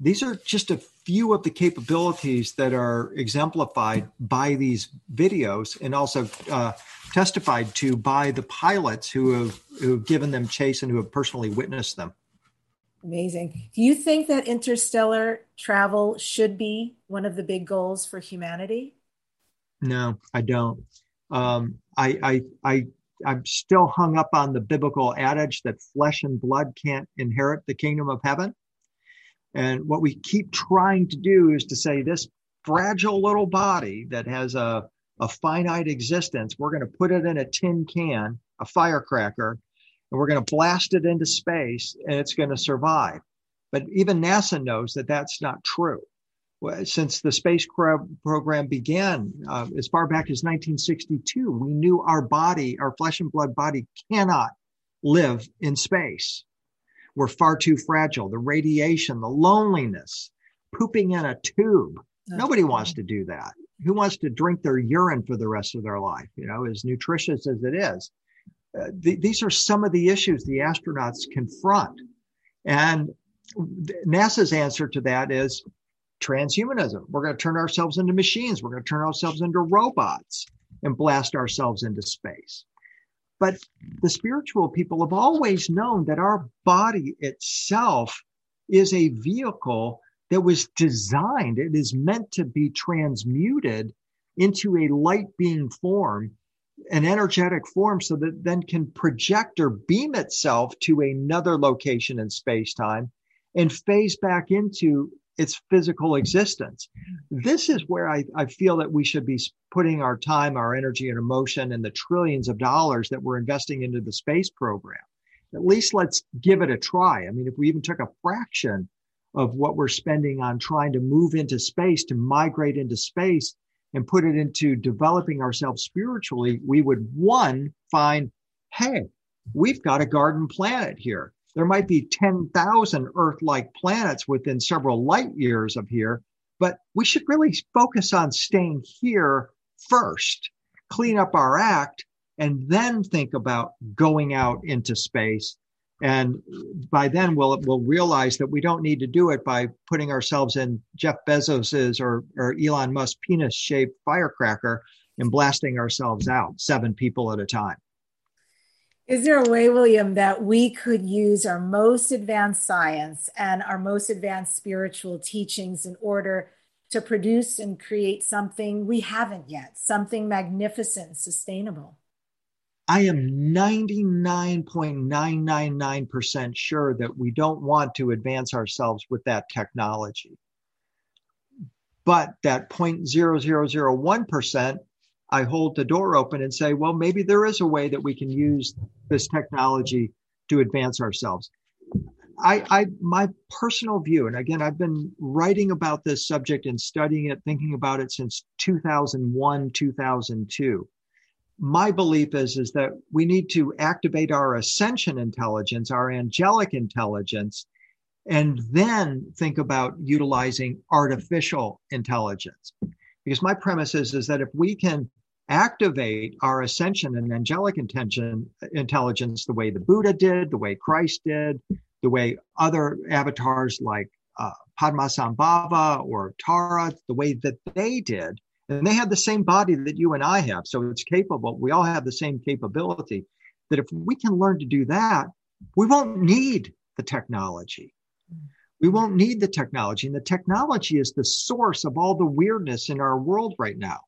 These are just a few of the capabilities that are exemplified by these videos, and also uh, testified to by the pilots who have who have given them chase and who have personally witnessed them. Amazing. Do you think that interstellar travel should be one of the big goals for humanity? No, I don't. Um, I, I, I, I'm still hung up on the biblical adage that flesh and blood can't inherit the kingdom of heaven. And what we keep trying to do is to say this fragile little body that has a, a finite existence, we're going to put it in a tin can, a firecracker, and we're going to blast it into space and it's going to survive. But even NASA knows that that's not true. Since the space program began, uh, as far back as nineteen sixty-two, we knew our body, our flesh and blood body, cannot live in space. We're far too fragile. The radiation, the loneliness, pooping in a tube. Nobody wants to do that. who wants to drink their urine for the rest of their life? You know, as nutritious as it is, uh, th- these are some of the issues the astronauts confront. And NASA's answer to that is transhumanism. We're going to turn ourselves into machines. We're going to turn ourselves into robots and blast ourselves into space. But the spiritual people have always known that our body itself is a vehicle that was designed. It is meant to be transmuted into a light being form, an energetic form, so that then can project or beam itself to another location in space-time and phase back into its physical existence. This is where I, I feel that we should be putting our time, our energy, and emotion, and the trillions of dollars that we're investing into the space program. At least let's give it a try. I mean, if we even took a fraction of what we're spending on trying to move into space, to migrate into space, and put it into developing ourselves spiritually, we would, one, find, hey, we've got a garden planet here. There might be ten thousand Earth-like planets within several light years of here, but we should really focus on staying here first, clean up our act, and then think about going out into space. And by then we'll, we'll realize that we don't need to do it by putting ourselves in Jeff Bezos's or, or Elon Musk's penis-shaped firecracker and blasting ourselves out seven people at a time. Is there a way, William, that we could use our most advanced science and our most advanced spiritual teachings in order to produce and create something we haven't yet, something magnificent, sustainable? I am ninety-nine point nine nine nine percent sure that we don't want to advance ourselves with that technology. But that zero point zero zero zero one percent, I hold the door open and say, well, maybe there is a way that we can use this technology to advance ourselves. I, I, my personal view, and again, I've been writing about this subject and studying it, thinking about it since two thousand one, two thousand two. My belief is, is that we need to activate our ascension intelligence, our angelic intelligence, and then think about utilizing artificial intelligence. Because my premise is, is that if we can activate our ascension and angelic intention, intelligence the way the Buddha did, the way Christ did, the way other avatars like uh, Padmasambhava or Tara, the way that they did, and they have the same body that you and I have, so it's capable. We all have the same capability. That if we can learn to do that, we won't need the technology. We won't need the technology. And the technology is the source of all the weirdness in our world right now.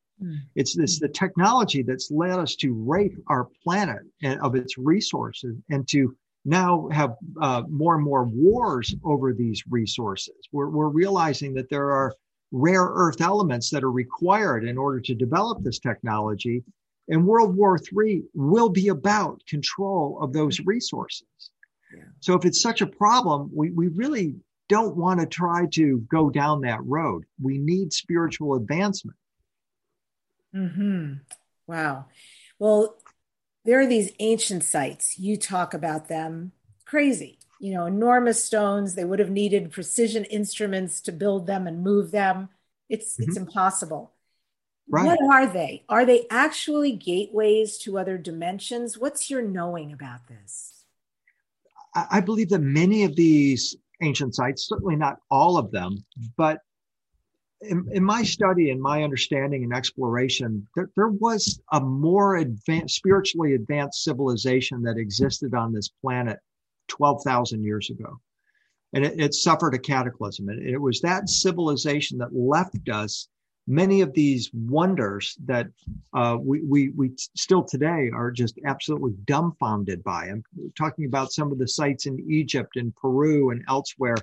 It's this the technology that's led us to rape our planet and of its resources, and to now have uh, more and more wars over these resources. We're, we're realizing that there are rare earth elements that are required in order to develop this technology. And World War Three will be about control of those resources. Yeah. So if it's such a problem, we, we really don't want to try to go down that road. We need spiritual advancement. Mm-hmm. Wow. Well, there are these ancient sites. You talk about them. Crazy. You know, enormous stones. They would have needed precision instruments to build them and move them. It's mm-hmm. it's impossible. Right. What are they? Are they actually gateways to other dimensions? What's your knowing about this? I believe that many of these ancient sites, certainly not all of them, but in, in my study and my understanding and exploration, there, there was a more advanced, spiritually advanced civilization that existed on this planet twelve thousand years ago. And it, it suffered a cataclysm. And it, it was that civilization that left us many of these wonders that uh, we, we, we still today are just absolutely dumbfounded by. I'm talking about some of the sites in Egypt and Peru and elsewhere.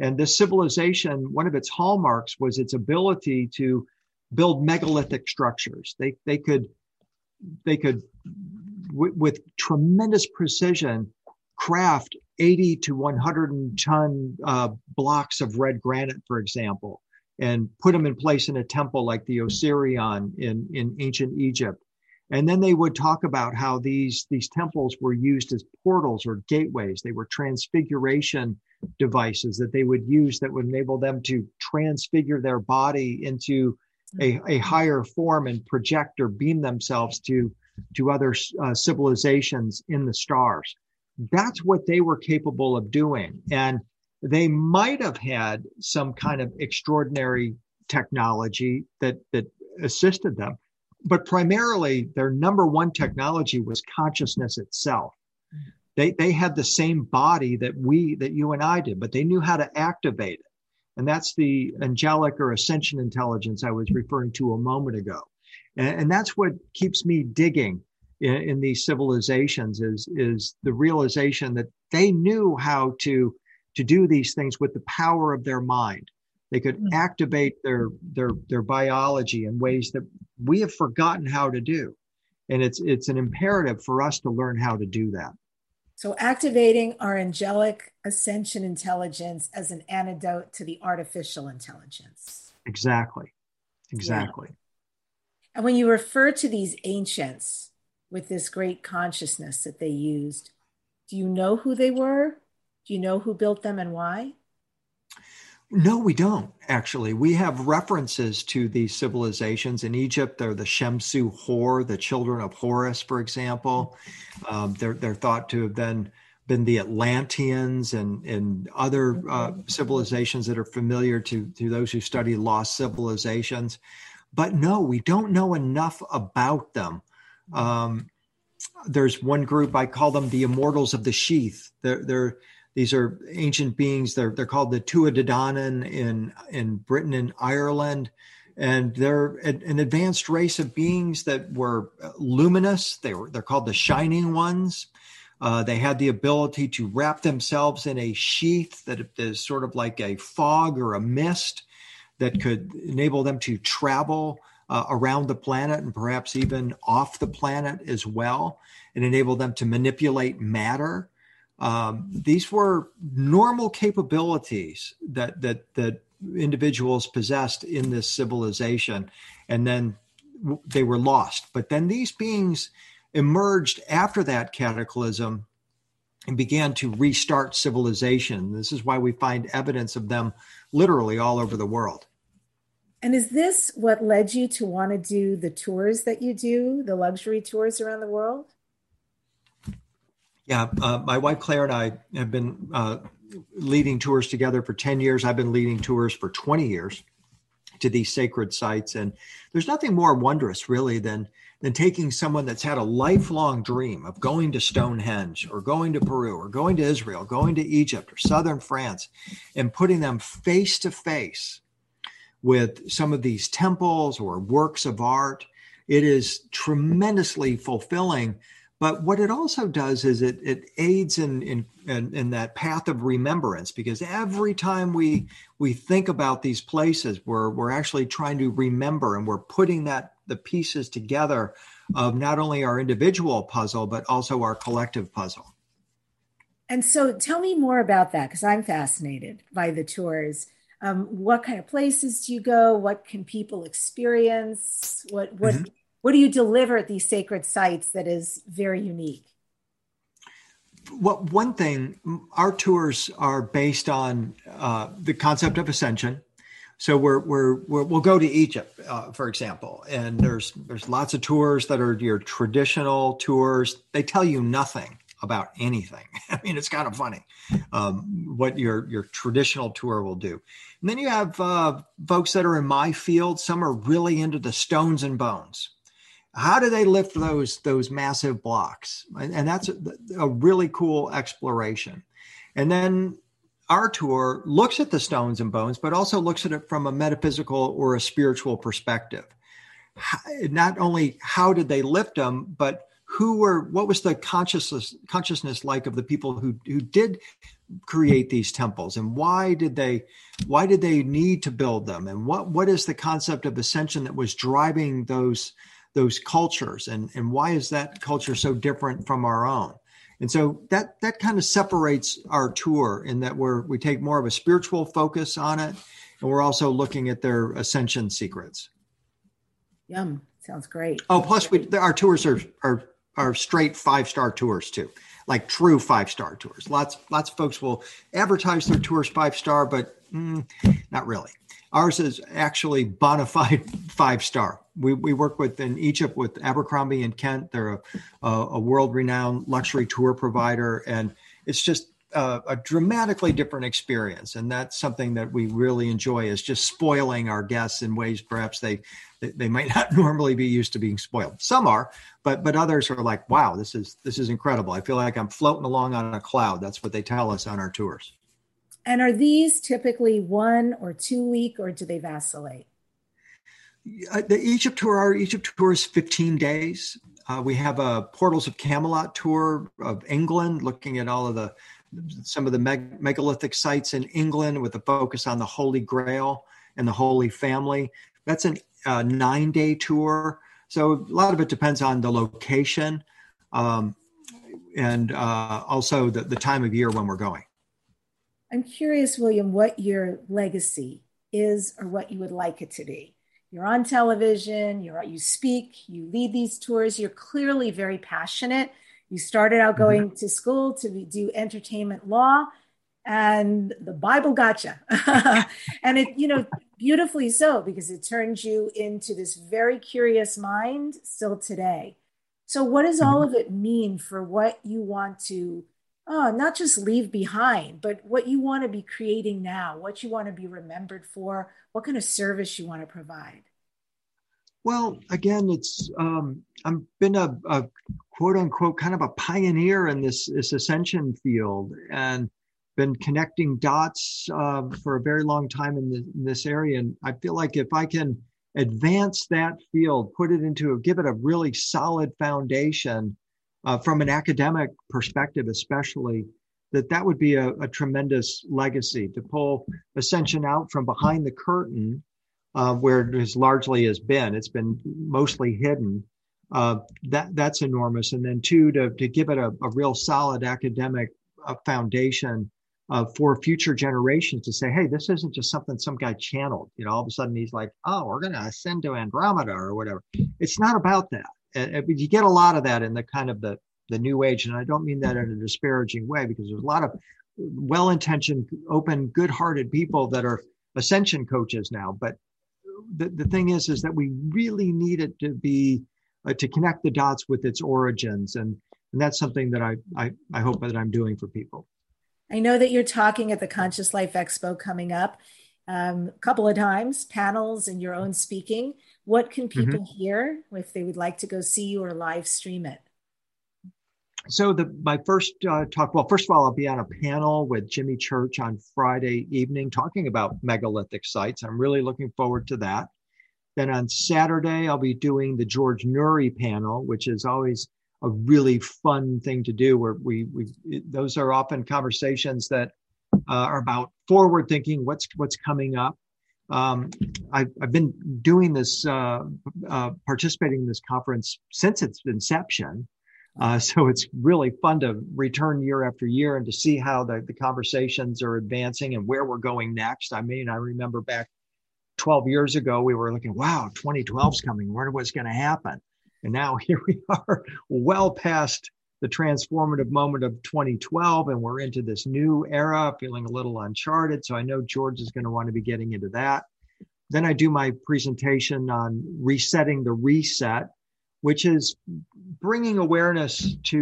And this civilization, one of its hallmarks was its ability to build megalithic structures. They, they could, they could w- with tremendous precision, craft eighty to one hundred ton uh, blocks of red granite, for example, and put them in place in a temple like the Osirion in, in ancient Egypt. And then they would talk about how these, these temples were used as portals or gateways. They were transfiguration devices that they would use that would enable them to transfigure their body into a, a higher form and project or beam themselves to, to other uh, civilizations in the stars. That's what they were capable of doing. And they might have had some kind of extraordinary technology that, that assisted them. But primarily, their number one technology was consciousness itself. They they had the same body that we, that you and I did, but they knew how to activate it. And that's the angelic or ascension intelligence I was referring to a moment ago. And, and that's what keeps me digging in, in these civilizations is, is the realization that they knew how to, to do these things with the power of their mind. They could activate their their their biology in ways that we have forgotten how to do. And it's it's an imperative for us to learn how to do that. So activating our angelic ascension intelligence as an antidote to the artificial intelligence. Exactly. Exactly. Yeah. And when you refer to these ancients with this great consciousness that they used, do you know who they were? Do you know who built them and why? No, we don't, actually. We have references to these civilizations. In Egypt, they're the Shemsu Hor, the children of Horus, for example. Um, they're, they're thought to have been, been the Atlanteans and, and other uh, civilizations that are familiar to, to those who study lost civilizations. But no, we don't know enough about them. Um, there's one group, I call them the Immortals of the Sheath. They're... they're These are ancient beings. They're they're called the Tuatha De Danann in in Britain and Ireland, and they're an advanced race of beings that were luminous. They were they're called the Shining Ones. Uh, they had the ability to wrap themselves in a sheath that is sort of like a fog or a mist that could enable them to travel uh, around the planet and perhaps even off the planet as well, and enable them to manipulate matter. Um, these were normal capabilities that, that that individuals possessed in this civilization, and then w- they were lost. But then these beings emerged after that cataclysm and began to restart civilization. This is why we find evidence of them literally all over the world. And is this what led you to want to do the tours that you do, the luxury tours around the world? Yeah, uh, my wife Claire and I have been uh, leading tours together for ten years. I've been leading tours for twenty years to these sacred sites. And there's nothing more wondrous, really, than, than taking someone that's had a lifelong dream of going to Stonehenge or going to Peru or going to Israel, going to Egypt or southern France, and putting them face to face with some of these temples or works of art. It is tremendously fulfilling. But what it also does is it it aids in, in in in that path of remembrance, because every time we we think about these places, we're we're actually trying to remember, and we're putting that the pieces together of not only our individual puzzle but also our collective puzzle. And so, tell me more about that, because I'm fascinated by the tours. Um, what kind of places do you go? What can people experience? What what. Mm-hmm. What do you deliver at these sacred sites that is very unique? Well, one thing, our tours are based on uh, the concept of ascension. So we're, we're, we're, we'll go to Egypt, uh, for example, and there's there's lots of tours that are your traditional tours. They tell you nothing about anything. I mean, it's kind of funny um, what your, your traditional tour will do. And then you have uh, folks that are in my field. Some are really into the stones and bones. How do they lift those those massive blocks? And, and that's a, a really cool exploration. And then our tour looks at the stones and bones, but also looks at it from a metaphysical or a spiritual perspective. How, not only how did they lift them, but who were, what was the consciousness consciousness like of the people who who did create these temples, and why did they why did they need to build them, and what what is the concept of ascension that was driving those those cultures, and, and why is that culture so different from our own? And so that that kind of separates our tour in that we're we take more of a spiritual focus on it, and we're also looking at their ascension secrets. Yum, sounds great. Oh, plus we our tours are are are straight five star tours too. like true five-star tours. Lots, lots of folks will advertise their tours five-star, but mm, not really. Ours is actually bona fide five-star. We we work with in Egypt with Abercrombie and Kent. They're a, a world-renowned luxury tour provider, and it's just a, a dramatically different experience. And that's something that we really enjoy, is just spoiling our guests in ways perhaps they they, they might not normally be used to being spoiled. Some are, but but others are like, wow, this is this is incredible. I feel like I'm floating along on a cloud. That's what they tell us on our tours. And are these typically one or two week, or do they vacillate? Uh, the Egypt tour, our Egypt tour is fifteen days. Uh, we have a Portals of Camelot tour of England, looking at all of the, some of the meg- megalithic sites in England with a focus on the Holy Grail and the Holy Family. That's a uh, nine day tour. So a lot of it depends on the location um, and uh, also the, the time of year when we're going. I'm curious, William, what your legacy is or what you would like it to be. You're on television, you're, you speak, you lead these tours. You're clearly very passionate. You started out going mm-hmm. to school to be, do entertainment law, and the Bible gotcha. And it, you know, beautifully so, because it turns you into this very curious mind still today. So what does all of it mean for what you want to Oh, not just leave behind, but what you want to be creating now, what you want to be remembered for, what kind of service you want to provide? Well, again, it's um, I've been a, a quote unquote kind of a pioneer in this, this ascension field, and been connecting dots uh, for a very long time in, the, in this area. And I feel like if I can advance that field, put it into, give it a really solid foundation, Uh, from an academic perspective, especially, that that would be a, a tremendous legacy, to pull Ascension out from behind the curtain, uh, where it has largely has been. It's been mostly hidden. Uh, that that's enormous. And then two, to to give it a, a real solid academic uh, foundation uh, for future generations to say, hey, this isn't just something some guy channeled. You know, all of a sudden he's like, oh, we're going to ascend to Andromeda or whatever. It's not about that. And you get a lot of that in the kind of the, the new age. And I don't mean that in a disparaging way, because there's a lot of well-intentioned, open, good-hearted people that are ascension coaches now. But the, the thing is, is that we really need it to be, uh, to connect the dots with its origins. And, and that's something that I, I, I hope that I'm doing for people. I know that you're talking at the Conscious Life Expo coming up um, a couple of times, panels and your own speaking. What can people mm-hmm. hear if they would like to go see you or live stream it? So the, my first uh, talk, well, first of all, I'll be on a panel with Jimmy Church on Friday evening talking about megalithic sites. I'm really looking forward to that. Then on Saturday, I'll be doing the George Nuri panel, which is always a really fun thing to do, where we, we those are often conversations that uh, are about forward thinking, what's what's coming up. Um, I've, I've been doing this, uh, uh, participating in this conference since its inception. Uh, so it's really fun to return year after year and to see how the, the conversations are advancing and where we're going next. I mean, I remember back twelve years ago, we were looking, wow, twenty twelve's coming. Where was going to happen? And now here we are, well past the transformative moment of twenty twelve, and we're into this new era, feeling a little uncharted. So I know George is going to want to be getting into that. Then I do my presentation on resetting the reset, which is bringing awareness to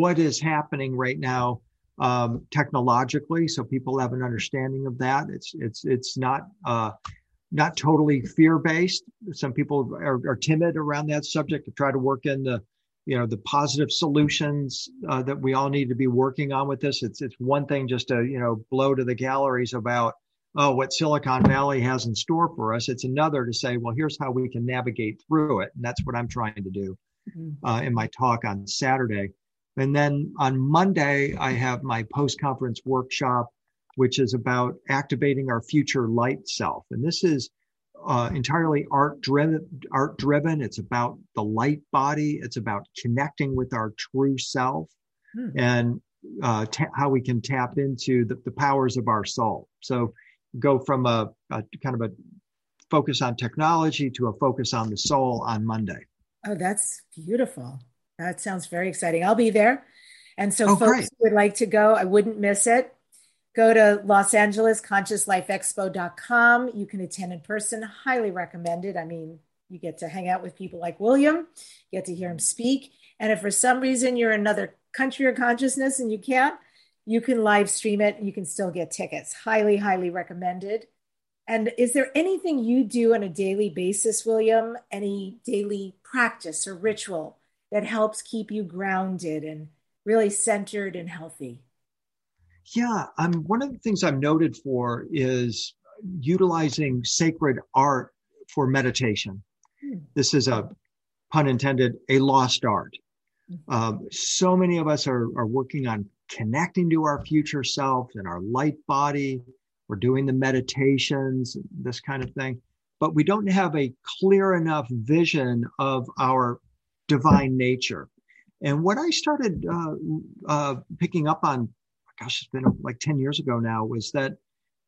what is happening right now um, technologically, so people have an understanding of that. It's it's it's not uh, not totally fear-based. Some people are, are timid around that subject, to try to work in the you know, the positive solutions uh, that we all need to be working on with this. It's it's one thing just to, you know, blow to the galleries about, oh, what Silicon Valley has in store for us. It's another to say, well, here's how we can navigate through it. And that's what I'm trying to do uh, in my talk on Saturday. And then on Monday, I have my post-conference workshop, which is about activating our future light self. And this is Uh, entirely art driven, art driven. It's about the light body. It's about connecting with our true self hmm. and uh, ta- how we can tap into the, the powers of our soul. So go from a, a kind of a focus on technology to a focus on the soul on Monday. Oh, that's beautiful. That sounds very exciting. I'll be there. And so oh, folks great. who would like to go, I wouldn't miss it. Go to Los Angeles, conscious life expo dot com. You can attend in person. Highly recommended. I mean, you get to hang out with people like William, you get to hear him speak. And if for some reason you're in another country or consciousness and you can't, you can live stream it and you can still get tickets. Highly, highly recommended. And is there anything you do on a daily basis, William? Any daily practice or ritual that helps keep you grounded and really centered and healthy? Yeah, um, one of the things I'm noted for is utilizing sacred art for meditation. Hmm. This is a, pun intended, a lost art. Mm-hmm. Um, so many of us are, are working on connecting to our future self and our light body. We're doing the meditations, this kind of thing, but we don't have a clear enough vision of our divine nature. And what I started uh, uh, picking up on, gosh, it's been like ten years ago now, was that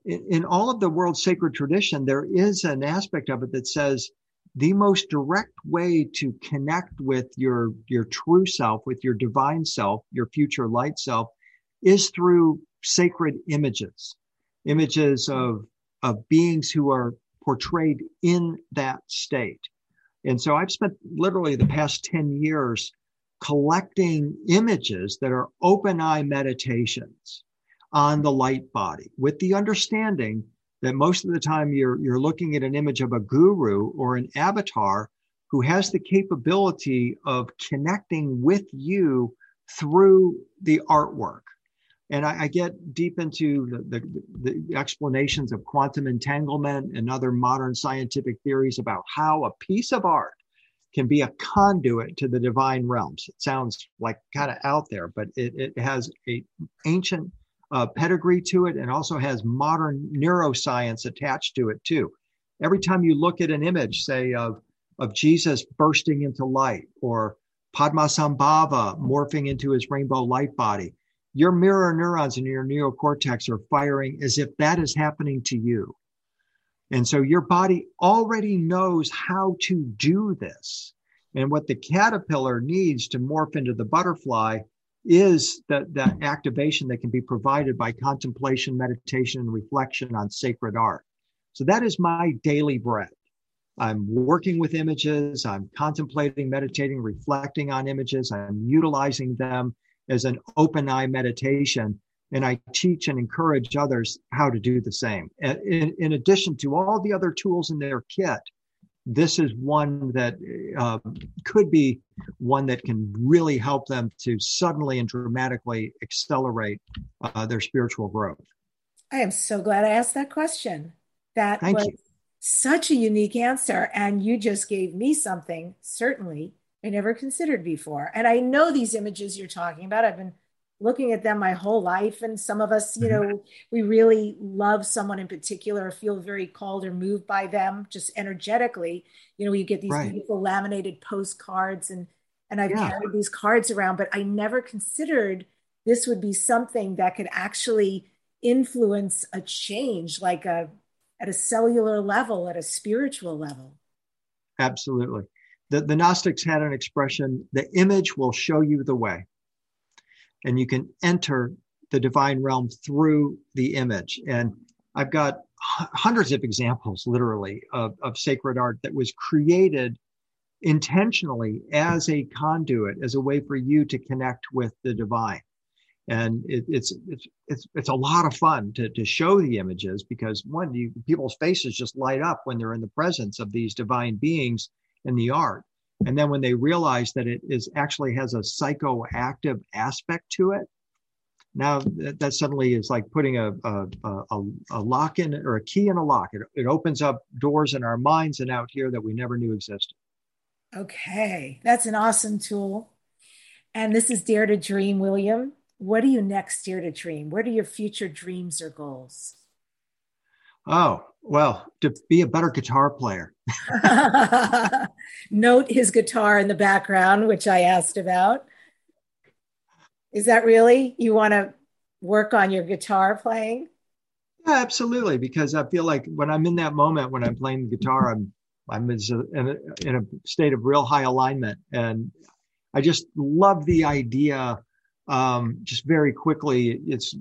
in, in all of the world's sacred tradition, there is an aspect of it that says the most direct way to connect with your, your true self, with your divine self, your future light self, is through sacred images, images of, of beings who are portrayed in that state. And so I've spent literally the past ten years collecting images that are open eye meditations on the light body, with the understanding that most of the time you're, you're looking at an image of a guru or an avatar who has the capability of connecting with you through the artwork. And I, I get deep into the, the, the explanations of quantum entanglement and other modern scientific theories about how a piece of art can be a conduit to the divine realms. It sounds like kind of out there, but it, it has an ancient uh, pedigree to it, and also has modern neuroscience attached to it too. Every time you look at an image, say, of, of Jesus bursting into light, or Padmasambhava morphing into his rainbow light body, your mirror neurons in your neocortex are firing as if that is happening to you. And so your body already knows how to do this. And what the caterpillar needs to morph into the butterfly is that, that activation that can be provided by contemplation, meditation, and reflection on sacred art. So that is my daily bread. I'm working with images. I'm contemplating, meditating, reflecting on images. I'm utilizing them as an open eye meditation. And I teach and encourage others how to do the same. In, in addition to all the other tools in their kit, this is one that uh, could be one that can really help them to suddenly and dramatically accelerate uh, their spiritual growth. I am so glad I asked that question. That Thank was you. Such a unique answer. And you just gave me something, certainly, I never considered before. And I know these images you're talking about. I've been looking at them my whole life. And some of us, you know, we really love someone in particular, or feel very called or moved by them just energetically. You know, you get these right. beautiful laminated postcards, and, and I've yeah. carried these cards around, but I never considered this would be something that could actually influence a change, like a, at a cellular level, at a spiritual level. Absolutely. The, the Gnostics had an expression, the image will show you the way. And you can enter the divine realm through the image. And I've got h- hundreds of examples, literally, of, of sacred art that was created intentionally as a conduit, as a way for you to connect with the divine. And it, it's, it's it's it's a lot of fun to, to show the images, because one, you, people's faces just light up when they're in the presence of these divine beings in the art. And then when they realize that it is actually has a psychoactive aspect to it, now that, that suddenly is like putting a a, a a lock in, or a key in a lock. It, it opens up doors in our minds and out here that we never knew existed. Okay, that's an awesome tool. And this is Dare to Dream, William. What do you next dare to dream? What are your future dreams or goals? Oh, well, to be a better guitar player. Note his guitar in the background, which I asked about. Is that really? You want to work on your guitar playing? Yeah, absolutely. Because I feel like when I'm in that moment, when I'm playing the guitar, I'm I'm in a, in a state of real high alignment. And I just love the idea um, just very quickly, it's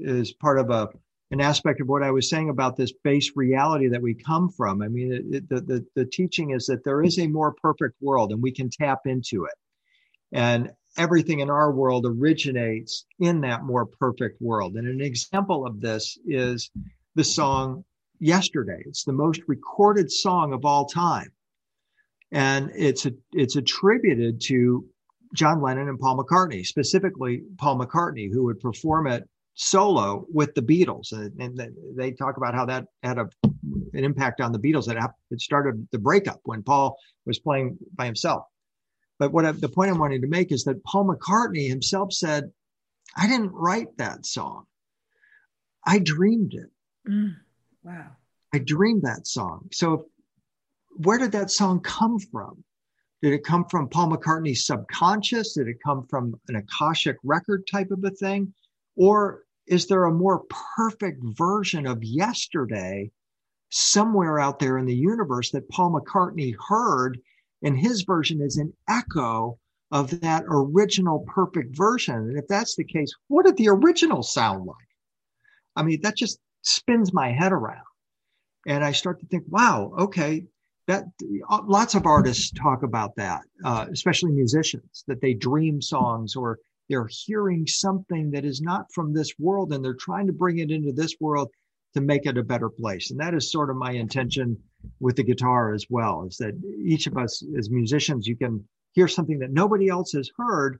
is part of a an aspect of what I was saying about this base reality that we come from. I mean, it, it, the, the the teaching is that there is a more perfect world, and we can tap into it. And everything in our world originates in that more perfect world. And an example of this is the song Yesterday. It's the most recorded song of all time. And it's a, it's attributed to John Lennon and Paul McCartney, specifically Paul McCartney, who would perform it solo with the Beatles. And, and they talk about how that had a, an impact on the Beatles. It, it started the breakup when Paul was playing by himself. But what I, the point I'm wanting to make is that Paul McCartney himself said, I didn't write that song. I dreamed it. Mm, wow. I dreamed that song. So where did that song come from? Did it come from Paul McCartney's subconscious? Did it come from an Akashic record type of a thing? Or is there a more perfect version of Yesterday somewhere out there in the universe that Paul McCartney heard? And his version is an echo of that original perfect version. And if that's the case, what did the original sound like? I mean, that just spins my head around. And I start to think, wow, okay, that lots of artists talk about that, uh, especially musicians, that they dream songs or they're hearing something that is not from this world and they're trying to bring it into this world to make it a better place. And that is sort of my intention with the guitar as well, is that each of us as musicians, you can hear something that nobody else has heard,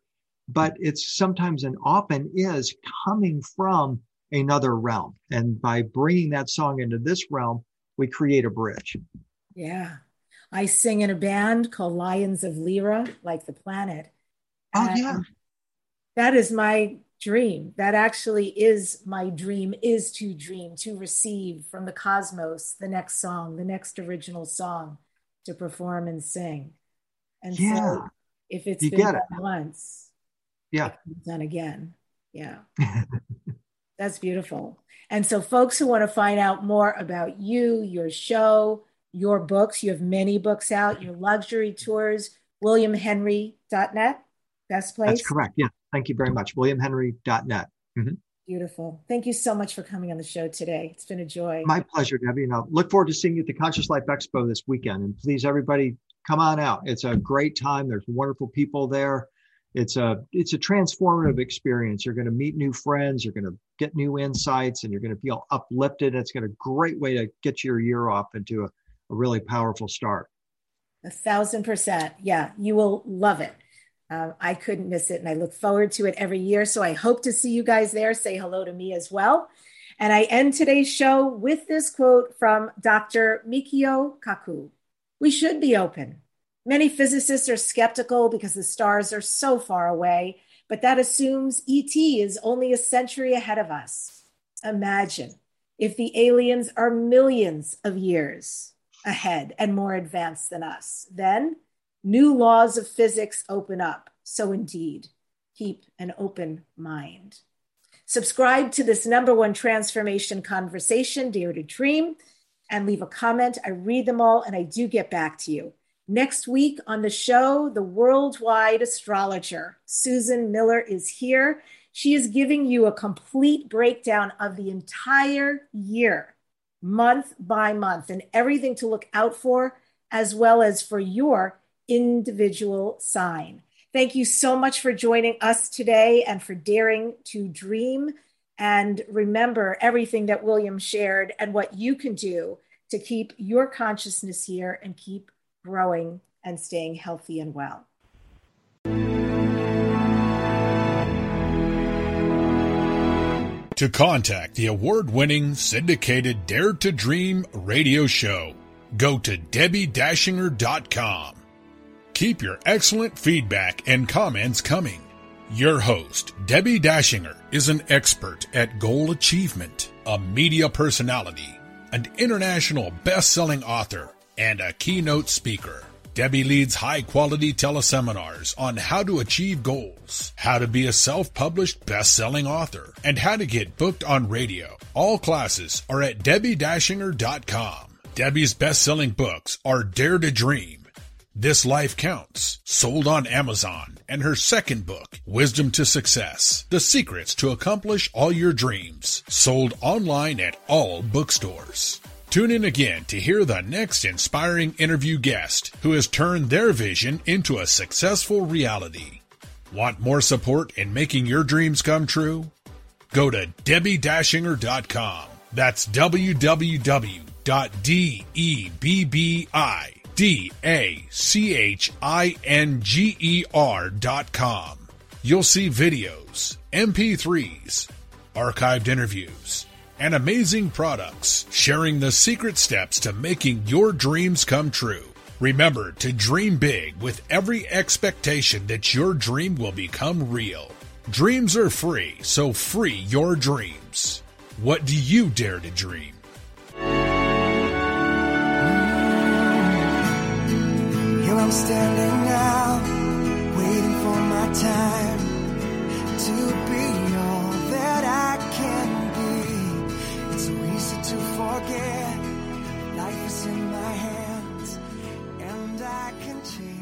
but it's sometimes and often is coming from another realm. And by bringing that song into this realm, we create a bridge. Yeah. I sing in a band called Lions of Lyra, like the planet. Oh, and yeah. That is my dream. That actually is my dream, is to dream, to receive from the cosmos the next song, the next original song to perform and sing. And yeah. So if it's you been done it. once, yeah, it's done again. Yeah. That's beautiful. And so folks who want to find out more about you, your show, your books, you have many books out, your luxury tours, william henry dot net, best place. That's correct. Yeah. Thank you very much. william henry dot net. Mm-hmm. Beautiful. Thank you so much for coming on the show today. It's been a joy. My pleasure, Debbie. And I look forward to seeing you at the Conscious Life Expo this weekend. And please, everybody, come on out. It's a great time. There's wonderful people there. It's a it's a transformative experience. You're going to meet new friends. You're going to get new insights, and you're going to feel uplifted. It's going to be a great way to get your year off into a, a really powerful start. A thousand percent. Yeah, you will love it. Um, I couldn't miss it, and I look forward to it every year. So I hope to see you guys there. Say hello to me as well. And I end today's show with this quote from Doctor Mikio Kaku. We should be open. Many physicists are skeptical because the stars are so far away, but that assumes E T is only a century ahead of us. Imagine if the aliens are millions of years ahead and more advanced than us. Then new laws of physics open up. So indeed, keep an open mind. Subscribe to this number one transformation conversation, Dare to Dream, and leave a comment. I read them all and I do get back to you. Next week on the show, the worldwide astrologer, Susan Miller, is here. She is giving you a complete breakdown of the entire year, month by month, and everything to look out for, as well as for your individual sign. Thank you so much for joining us today and for daring to dream. And remember everything that William shared and what you can do to keep your consciousness here and keep growing and staying healthy and well. To contact the award-winning syndicated Dare to Dream radio show, go to Debbi Dachinger dot com. Keep your excellent feedback and comments coming. Your host, Debbi Dachinger, is an expert at goal achievement, a media personality, an international best-selling author, and a keynote speaker. Debbie leads high-quality teleseminars on how to achieve goals, how to be a self-published best-selling author, and how to get booked on radio. All classes are at Debbi Dachinger dot com. Debbie's best-selling books are Dare to Dream, This Life Counts, sold on Amazon, and her second book, Wisdom to Success, The Secrets to Accomplish All Your Dreams, sold online at all bookstores. Tune in again to hear the next inspiring interview guest who has turned their vision into a successful reality. Want more support in making your dreams come true? Go to Debbi Dachinger dot com. That's w w w dot debbi dachinger dot com. You'll see videos, M P threes, archived interviews, and amazing products sharing the secret steps to making your dreams come true. Remember to dream big with every expectation that your dream will become real. Dreams are free, so free your dreams. What do you dare to dream? Here I'm standing now, waiting for my time to be all that I can be. It's so easy to forget, life is in my hands, and I can change.